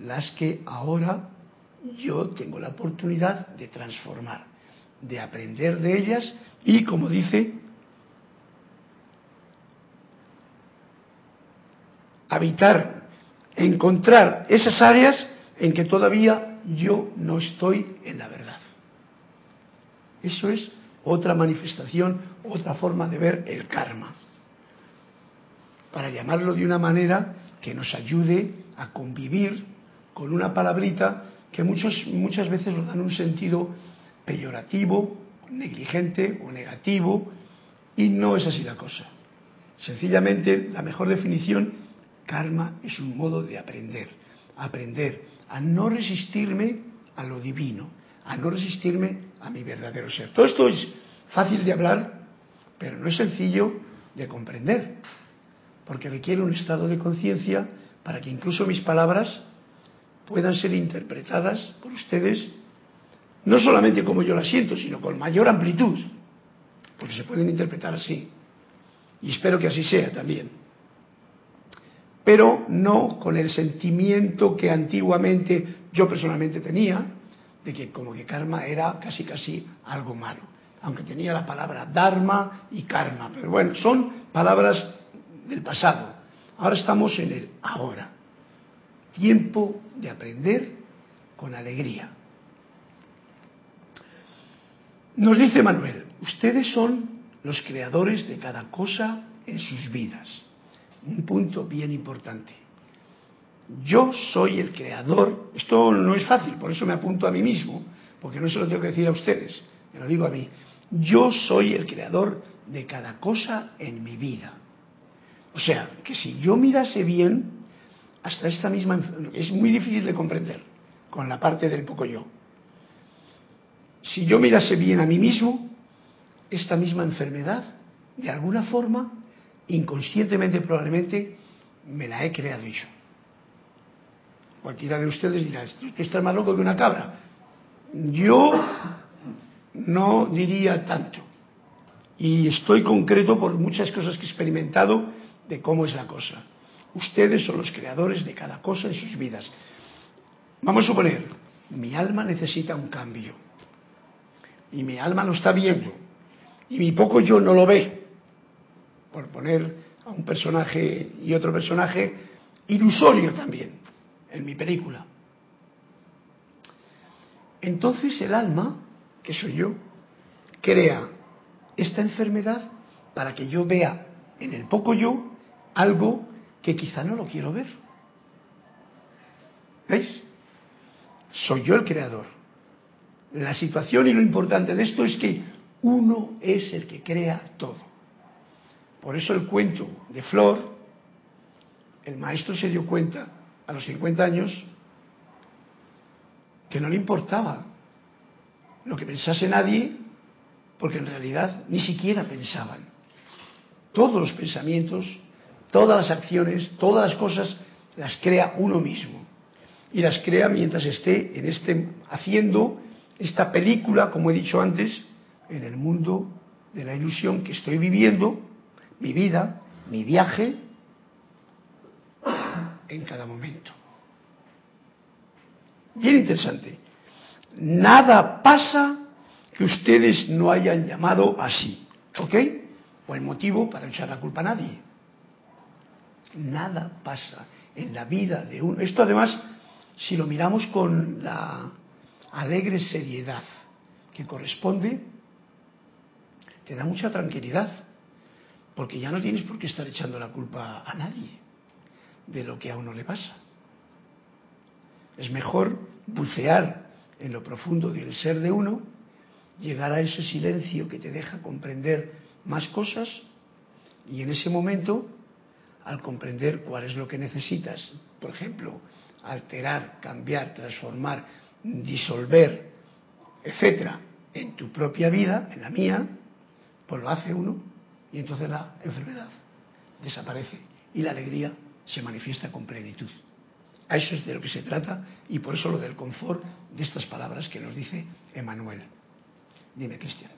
las que ahora yo tengo la oportunidad de transformar, de aprender de ellas y, como dice, habitar, encontrar esas áreas en que todavía yo no estoy en la verdad. Eso es otra manifestación, otra forma de ver el karma, para llamarlo de una manera que nos ayude a convivir con una palabrita que muchas veces nos dan un sentido peyorativo, negligente o negativo, y no es así la cosa. Sencillamente, la mejor definición: karma es un modo de aprender a no resistirme a lo divino, a no resistirme a mi verdadero ser. Todo esto es fácil de hablar, pero no es sencillo de comprender, porque requiere un estado de conciencia para que incluso mis palabras puedan ser interpretadas por ustedes, no solamente como yo las siento, sino con mayor amplitud, porque se pueden interpretar así, y espero que así sea también. Pero no con el sentimiento que antiguamente yo personalmente tenía, de que como que karma era casi algo malo, aunque tenía la palabra dharma y karma, pero bueno, son palabras del pasado. Ahora estamos en el ahora, tiempo de aprender con alegría. Nos dice Manuel, ustedes son los creadores de cada cosa en sus vidas. Un punto bien importante. Yo soy el creador. Esto no es fácil, por eso me apunto a mí mismo, porque no se lo tengo que decir a ustedes, me lo digo a mí. Yo soy el creador de cada cosa en mi vida. O sea, que si yo mirase bien, hasta esta misma... Es muy difícil de comprender con la parte del poco yo. Si yo mirase bien a mí mismo, esta misma enfermedad, de alguna forma, inconscientemente probablemente, me la he creado yo. Cualquiera de ustedes dirá, tú estás más loco que una cabra. Yo no diría tanto, y estoy concreto por muchas cosas que he experimentado de cómo es la cosa. Ustedes son los creadores de cada cosa en sus vidas. Vamos a suponer, mi alma necesita un cambio y mi alma lo está viendo y mi poco yo no lo ve, por poner a un personaje y otro personaje ilusorio también en mi película. Entonces el alma, que soy yo, crea esta enfermedad para que yo vea en el poco yo algo que quizá no lo quiero ver. ¿Veis? Soy yo el creador. La situación y lo importante de esto es que uno es el que crea todo. Por eso el cuento de Flor, el maestro se dio cuenta a los 50 años... que no le importaba lo que pensase nadie, porque en realidad ni siquiera pensaban. Todos los pensamientos, todas las acciones, todas las cosas las crea uno mismo, y las crea mientras esté en haciendo esta película, como he dicho antes, en el mundo de la ilusión que estoy viviendo, mi vida, mi viaje, en cada momento. Bien interesante. Nada pasa que ustedes no hayan llamado así, ¿ok? Buen motivo para echar la culpa a nadie. Nada pasa en la vida de uno. Esto además, si lo miramos con la alegre seriedad que corresponde, te da mucha tranquilidad, porque ya no tienes por qué estar echando la culpa a nadie de lo que a uno le pasa. Es mejor bucear en lo profundo del ser de uno, llegar a ese silencio que te deja comprender más cosas, y en ese momento, al comprender cuál es lo que necesitas, por ejemplo, alterar, cambiar, transformar, disolver, etcétera, en tu propia vida, en la mía, pues lo hace uno, y entonces la enfermedad desaparece y la alegría se manifiesta con plenitud. A eso es de lo que se trata, y por eso lo del confort de estas palabras que nos dice Emmanuel. Dime, Cristian.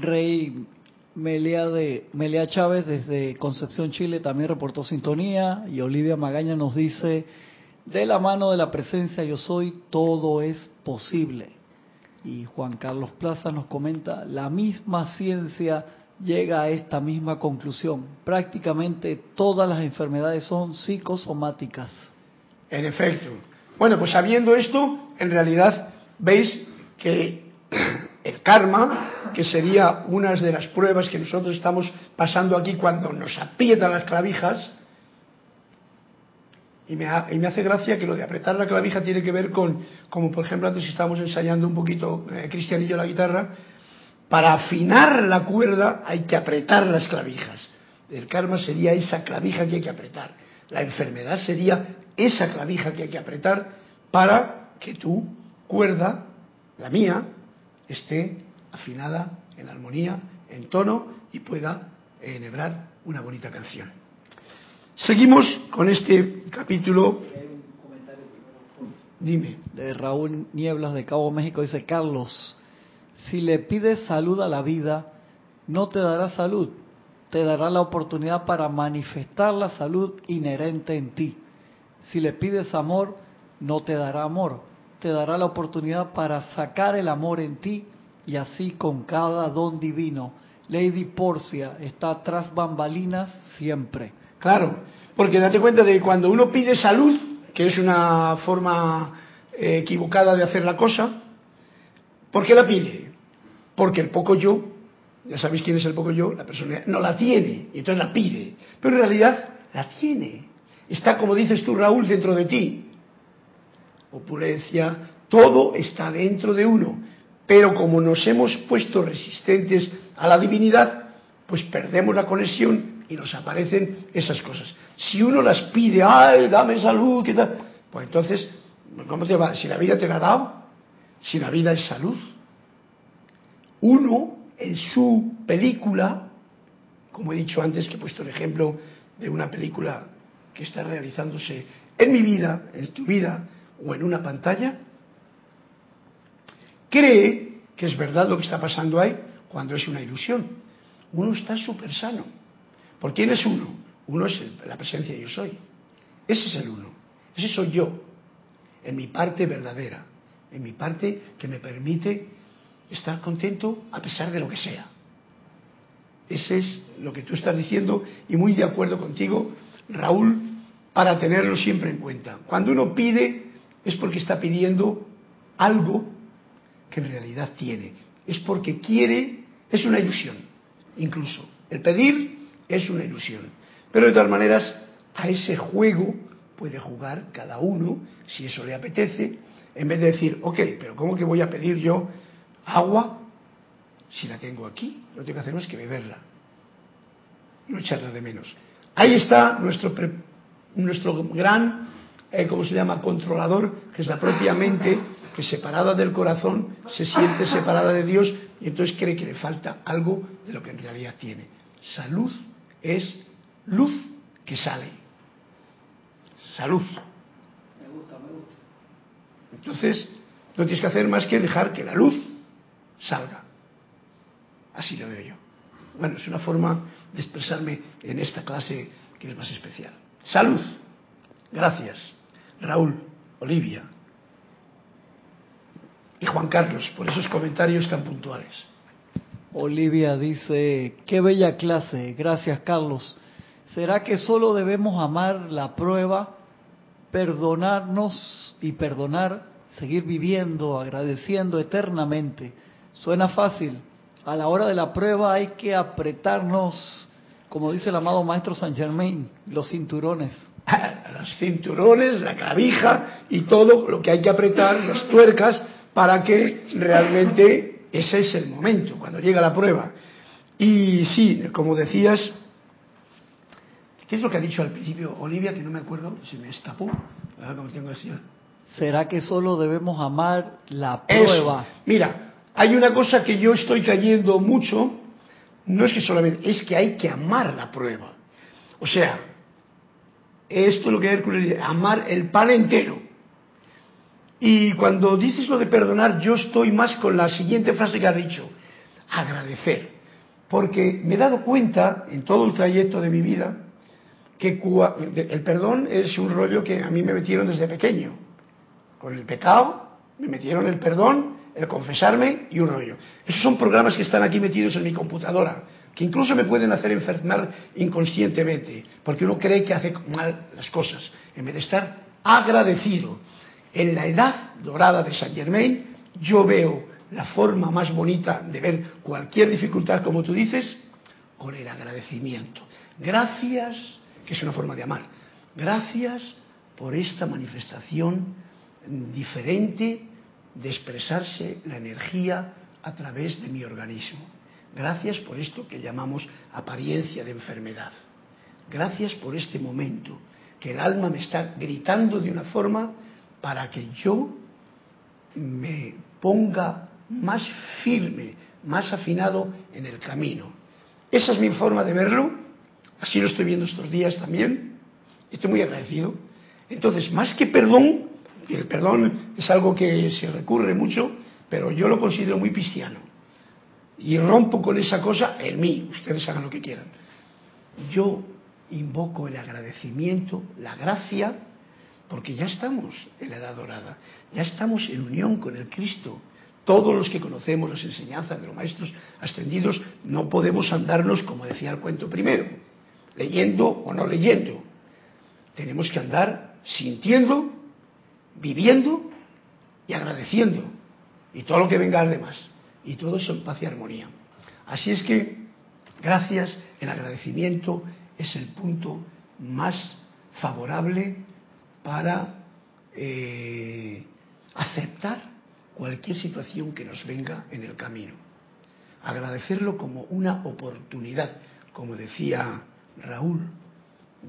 Rey Melea de Melea Chávez desde Concepción, Chile, también reportó sintonía, y Olivia Magaña nos dice: de la mano de la presencia yo soy, todo es posible. Y Juan Carlos Plaza nos comenta: la misma ciencia llega a esta misma conclusión. Prácticamente todas las enfermedades son psicosomáticas. En efecto. Bueno, pues sabiendo esto, en realidad veis que el karma, que sería una de las pruebas que nosotros estamos pasando aquí cuando nos aprietan las clavijas, y me hace gracia que lo de apretar la clavija tiene que ver con, como por ejemplo antes estábamos ensayando un poquito, Cristian y yo, la guitarra. Para afinar la cuerda hay que apretar las clavijas. El karma sería esa clavija que hay que apretar. La enfermedad sería esa clavija que hay que apretar para que tu cuerda, la mía, esté afinada en armonía, en tono, y pueda enhebrar una bonita canción. Seguimos con este capítulo. Dime. De Raúl Niebla de Cabo México, dice: Carlos, si le pides salud a la vida, no te dará salud, te dará la oportunidad para manifestar la salud inherente en ti. Si le pides amor, no te dará amor, te dará la oportunidad para sacar el amor en ti, y así con cada don divino. Lady Porcia está tras bambalinas siempre. Claro, porque date cuenta de que cuando uno pide salud, que es una forma equivocada de hacer la cosa, ¿por qué la pide? Porque el poco yo, ya sabéis quién es el poco yo, la persona no la tiene, y entonces la pide. Pero en realidad la tiene. Está, como dices tú, Raúl, dentro de ti. Opulencia, todo está dentro de uno. Pero como nos hemos puesto resistentes a la divinidad, pues perdemos la conexión y nos aparecen esas cosas. Si uno las pide, ¡ay, dame salud! ¿Qué tal? Pues entonces, ¿cómo te va? Si la vida te la ha dado. Si la vida es salud, uno en su película, como he dicho antes, que he puesto el ejemplo de una película que está realizándose en mi vida, en tu vida o en una pantalla, cree que es verdad lo que está pasando ahí, cuando es una ilusión. Uno está súper sano. ¿Por quién es uno? Uno es la presencia de yo soy. Ese es el uno. Ese soy yo, en mi parte verdadera, en mi parte que me permite estar contento a pesar de lo que sea. Ese es lo que tú estás diciendo y muy de acuerdo contigo, Raúl, para tenerlo siempre en cuenta. Cuando uno pide es porque está pidiendo algo que en realidad tiene. Es porque quiere, es una ilusión, incluso. El pedir es una ilusión. Pero de todas maneras, a ese juego puede jugar cada uno, si eso le apetece, en vez de decir, ok, pero ¿cómo que voy a pedir yo agua si la tengo aquí? Lo que tengo que hacer es que beberla, no echarla de menos. Ahí está nuestro gran, ¿cómo se llama?, controlador, que es la propia mente, que separada del corazón se siente separada de Dios y entonces cree que le falta algo de lo que en realidad tiene. Salud es luz que sale. Salud. Me gusta, me gusta. Entonces, no tienes que hacer más que dejar que la luz salga. Así lo veo yo. Bueno, es una forma de expresarme en esta clase que es más especial. Salud. Gracias, Raúl, Olivia y Juan Carlos, por esos comentarios tan puntuales. Olivia dice, qué bella clase, gracias Carlos. ¿Será que solo debemos amar la prueba, perdonarnos y perdonar, seguir viviendo, agradeciendo eternamente? Suena fácil. A la hora de la prueba hay que apretarnos, como dice el amado maestro Saint Germain, los cinturones. Los cinturones, la clavija y todo lo que hay que apretar, las tuercas, para que realmente ese es el momento, cuando llega la prueba. Y sí, como decías, ¿qué es lo que ha dicho al principio Olivia? Que no me acuerdo, se me escapó. Ahora como tengo el señor. ¿Será que solo debemos amar la prueba? Eso. Mira, hay una cosa que yo estoy cayendo mucho, no es que solamente, es que hay que amar la prueba. O sea, esto es lo que Hércules dice, amar el pan entero. Y cuando dices lo de perdonar, yo estoy más con la siguiente frase que has dicho, agradecer. Porque me he dado cuenta, en todo el trayecto de mi vida, que el perdón es un rollo que a mí me metieron desde pequeño. Con el pecado, me metieron el perdón, el confesarme y un rollo. Esos son programas que están aquí metidos en mi computadora, que incluso me pueden hacer enfermar inconscientemente, porque uno cree que hace mal las cosas, en vez de estar agradecido. En la edad dorada de Saint Germain, yo veo la forma más bonita de ver cualquier dificultad, como tú dices, con el agradecimiento. Gracias, que es una forma de amar. Gracias por esta manifestación diferente de expresarse la energía a través de mi organismo. Gracias por esto que llamamos apariencia de enfermedad. Gracias por este momento que el alma me está gritando de una forma para que yo me ponga más firme, más afinado en el camino. Esa es mi forma de verlo, así lo estoy viendo estos días también, estoy muy agradecido. Entonces, más que perdón, y el perdón es algo que se recurre mucho, pero yo lo considero muy cristiano. Y rompo con esa cosa en mí, ustedes hagan lo que quieran. Yo invoco el agradecimiento, la gracia, porque ya estamos en la edad dorada, ya estamos en unión con el Cristo. Todos los que conocemos las enseñanzas de los maestros ascendidos no podemos andarnos, como decía el cuento primero, leyendo o no leyendo. Tenemos que andar sintiendo, viviendo y agradeciendo, y todo lo que venga además, y todo eso en paz y armonía. Así es que, gracias, el agradecimiento es el punto más favorable para aceptar cualquier situación que nos venga en el camino. Agradecerlo como una oportunidad, como decía Raúl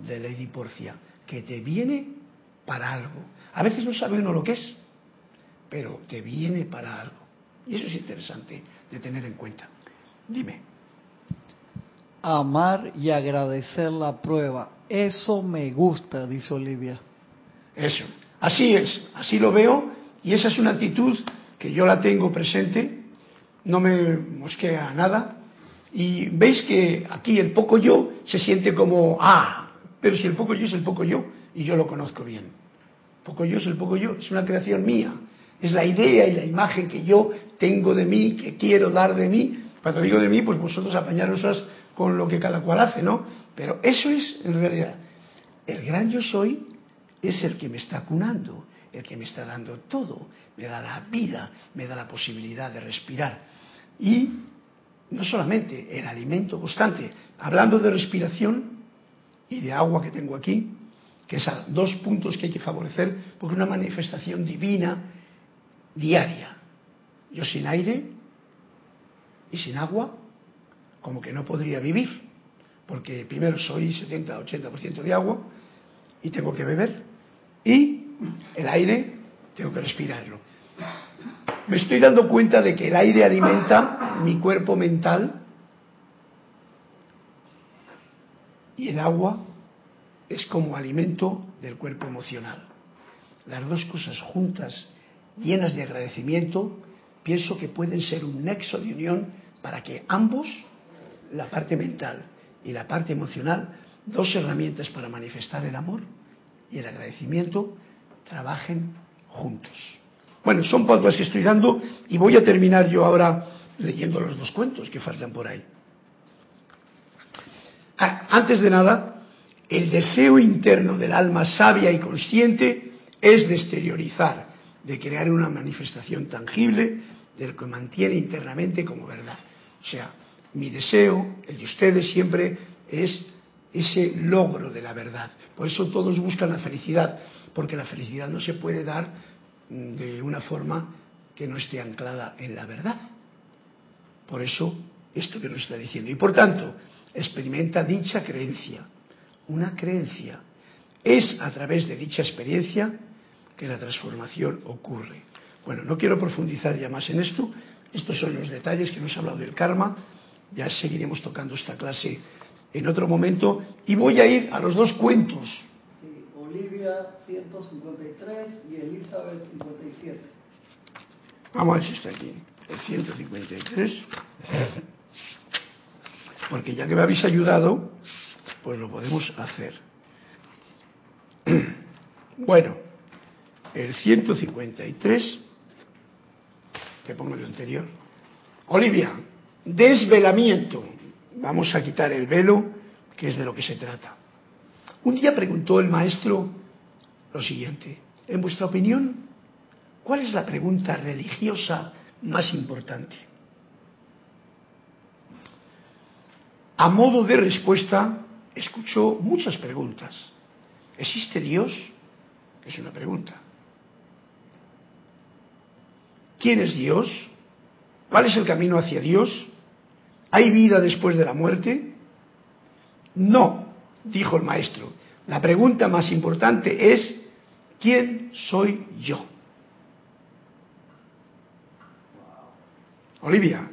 de Lady Porcia, que te viene para algo. A veces no sabe uno lo que es, pero te viene para algo. Y eso es interesante de tener en cuenta. Dime. Amar y agradecer la prueba. Eso me gusta, dice Olivia. Eso. Así es. Así lo veo. Y esa es una actitud que yo la tengo presente no me mosquea nada. Y veis que aquí el poco yo se siente como, ah, pero si el poco yo es el poco yo, y yo lo conozco bien. Poco yo es el poco yo, es una creación mía. Es la idea y la imagen que yo tengo de mí, que quiero dar de mí. Cuando digo de mí, pues vosotros apañarosas con lo que cada cual hace, ¿no? Pero eso es, en realidad, el gran yo soy es el que me está cunando, el que me está dando todo, me da la vida, me da la posibilidad de respirar. Y no solamente el alimento constante, hablando de respiración y de agua que tengo aquí, que es a dos puntos que hay que favorecer, porque es una manifestación divina diaria. Yo sin aire y sin agua, como que no podría vivir, porque primero soy 70-80% de agua y tengo que beber, y el aire tengo que respirarlo. Me estoy dando cuenta de que el aire alimenta mi cuerpo mental y el agua es como alimento del cuerpo emocional. Las dos cosas juntas, llenas de agradecimiento, pienso que pueden ser un nexo de unión para que ambos, la parte mental y la parte emocional, dos herramientas para manifestar el amor y el agradecimiento, trabajen juntos. Bueno, son pautas que estoy dando y voy a terminar yo ahora leyendo los dos cuentos que faltan por ahí. Antes de nada, el deseo interno del alma sabia y consciente es de exteriorizar, de crear una manifestación tangible de lo que mantiene internamente como verdad. O sea, mi deseo, el de ustedes siempre, es ese logro de la verdad. Por eso todos buscan la felicidad, porque la felicidad no se puede dar de una forma que no esté anclada en la verdad. Por eso esto que nos está diciendo. Y por tanto, experimenta dicha creencia. Una creencia. Es a través de dicha experiencia que la transformación ocurre. Bueno, no quiero profundizar ya más en esto. Estos son los detalles que nos ha hablado del karma. Ya seguiremos tocando esta clase en otro momento. Y voy a ir a los dos cuentos. Sí, Olivia 153 y Elizabeth 57. Vamos a ver si está aquí. El 153. Porque ya que me habéis ayudado, pues lo podemos hacer. Bueno, el 153, que pongo el anterior. Olivia, desvelamiento. Vamos a quitar el velo, que es de lo que se trata. Un día preguntó el maestro lo siguiente: en vuestra opinión, ¿cuál es la pregunta religiosa más importante? A modo de respuesta, escuchó muchas preguntas. ¿Existe Dios? Es una pregunta. ¿Quién es Dios? ¿Cuál es el camino hacia Dios? ¿Hay vida después de la muerte? No, dijo el maestro. La pregunta más importante es: ¿quién soy yo? Olivia,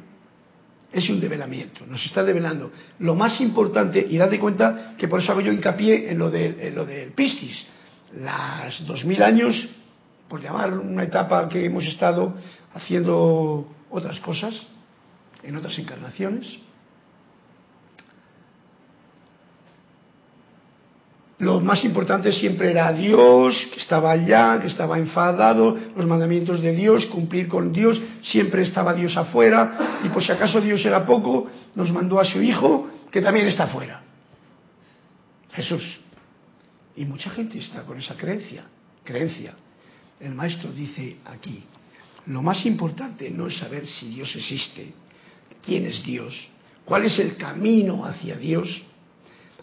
es un develamiento, nos está develando. Lo más importante, y date cuenta que por eso hago yo hincapié en lo del Piscis, las 2000 años, por llamar una etapa que hemos estado haciendo otras cosas, en otras encarnaciones. Lo más importante siempre era Dios, que estaba allá, que estaba enfadado, los mandamientos de Dios, cumplir con Dios, siempre estaba Dios afuera, y por si acaso Dios era poco, nos mandó a su Hijo, que también está afuera, Jesús. Y mucha gente está con esa creencia. El maestro dice aquí: lo más importante no es saber si Dios existe, quién es Dios, cuál es el camino hacia Dios,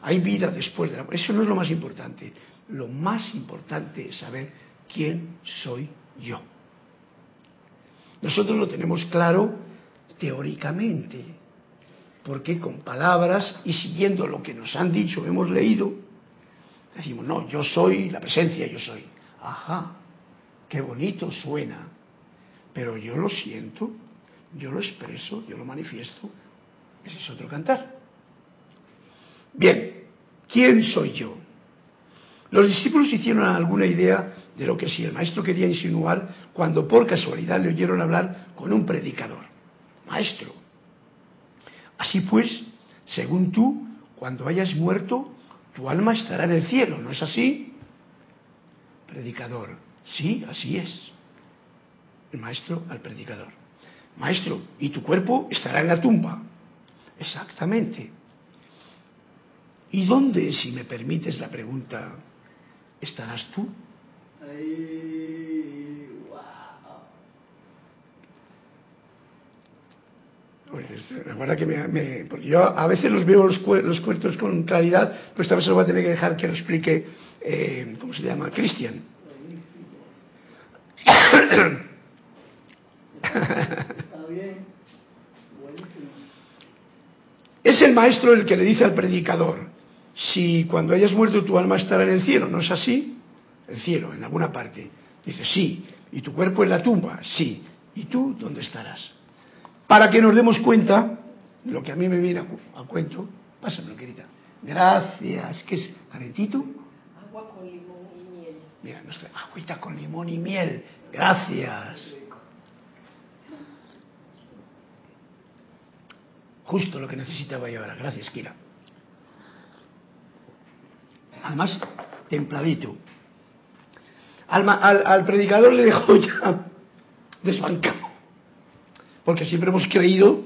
hay vida después de la muerte. Eso no es lo más importante. Lo más importante es saber quién soy yo. Nosotros lo tenemos claro teóricamente, porque con palabras y siguiendo lo que nos han dicho, hemos leído, decimos: no, yo soy la presencia, yo soy. Ajá, qué bonito suena, pero yo lo siento, yo lo expreso, yo lo manifiesto. Ese es otro cantar. Bien, ¿quién soy yo? Los discípulos hicieron alguna idea de lo que sí el maestro quería insinuar cuando por casualidad le oyeron hablar con un predicador. maestro. Así pues, según tú, cuando hayas muerto, tu alma estará en el cielo, ¿no es así? Predicador, sí, así es. El maestro al predicador. Maestro, ¿y tu cuerpo estará en la tumba? Exactamente. ¿Y dónde, si me permites la pregunta, estarás tú? Ay, wow. Pues, recuerda que porque yo a veces los veo los cuentos con claridad, pero esta vez lo voy a tener que dejar que lo explique, ¿cómo se llama? Cristian. Es el maestro el que le dice al predicador, si cuando hayas muerto tu alma estará en el cielo, ¿no es así? El cielo, en alguna parte. Dice, sí. ¿Y tu cuerpo en la tumba? Sí. ¿Y tú dónde estarás? Para que nos demos cuenta, lo que a mí me viene a cuento, pásamelo, querida. Gracias. ¿Qué es? ¿Aretito? Agua con limón y miel. Mira, nuestra agüita con limón y miel. Gracias. Justo lo que necesitaba yo ahora. Gracias, Kira. Además, templadito. Al predicador le dejó ya desbancado. Porque siempre hemos creído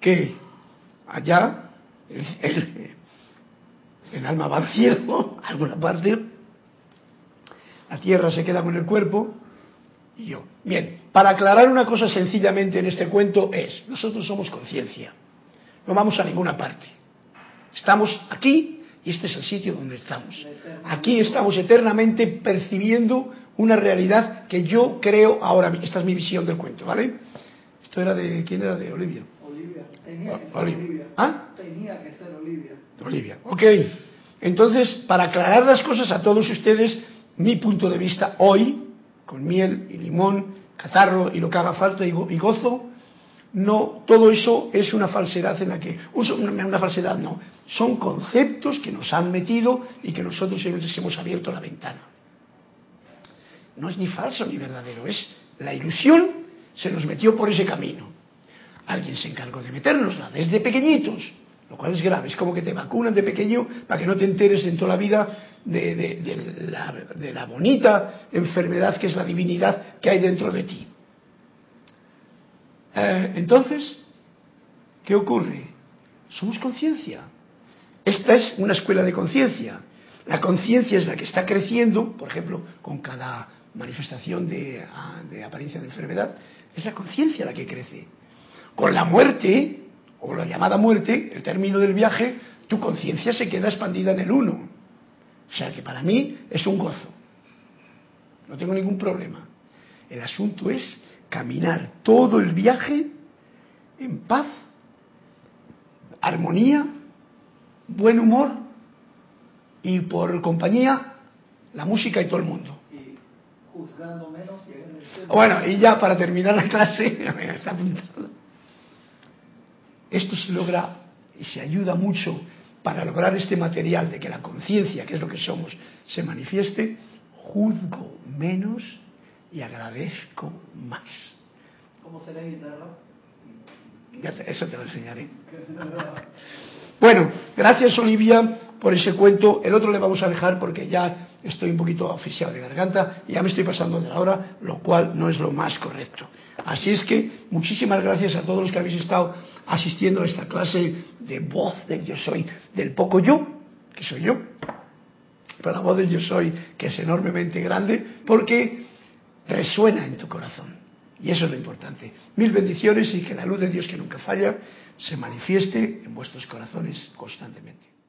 que allá el alma va al cielo, a alguna parte. La tierra se queda con el cuerpo. Y yo. Bien, para aclarar una cosa sencillamente en este cuento es, nosotros somos conciencia. No vamos a ninguna parte. Estamos aquí y este es el sitio donde estamos. Aquí estamos eternamente percibiendo una realidad que yo creo ahora. Esta es mi visión del cuento, ¿vale? Esto era de... ¿Quién era? De Olivia. Olivia. Tenía que ser Olivia. ¿Ah? Tenía que ser Olivia. Olivia. Ok. Entonces, para aclarar las cosas a todos ustedes, mi punto de vista hoy, con miel y limón, catarro y lo que haga falta y gozo. No, todo eso es una falsedad en la que... Una falsedad no. Son conceptos que nos han metido y que nosotros les hemos abierto la ventana. No es ni falso ni verdadero, es la ilusión se nos metió por ese camino. Alguien se encargó de metérnosla desde pequeñitos, lo cual es grave. Es como que te vacunan de pequeño para que no te enteres en toda la vida de la bonita enfermedad que es la divinidad que hay dentro de ti. Entonces, ¿qué ocurre? Somos conciencia. Esta es una escuela de conciencia. La conciencia es la que está creciendo, por ejemplo, con cada manifestación de apariencia de enfermedad, es la conciencia la que crece. Con la muerte, o la llamada muerte, el término del viaje, tu conciencia se queda expandida en el uno. O sea que para mí es un gozo. No tengo ningún problema. El asunto es caminar todo el viaje en paz, armonía, buen humor y por compañía la música y todo el mundo. Y juzgando menos y en el centro. Bueno, y ya para terminar la clase, está apuntado. Esto se logra y se ayuda mucho para lograr este material de que la conciencia, que es lo que somos, se manifieste. Juzgo menos y agradezco más. ¿Cómo será guitarra? Eso te lo enseñaré. Bueno, gracias Olivia por ese cuento. El otro le vamos a dejar porque ya estoy un poquito asfixiado de garganta y ya me estoy pasando de la hora, lo cual no es lo más correcto. Así es que muchísimas gracias a todos los que habéis estado asistiendo a esta clase de voz del yo soy, del poco yo, que soy yo, pero la voz del yo soy, que es enormemente grande, porque resuena en tu corazón. Y eso es lo importante. Mil bendiciones y que la luz de Dios que nunca falla se manifieste en vuestros corazones constantemente.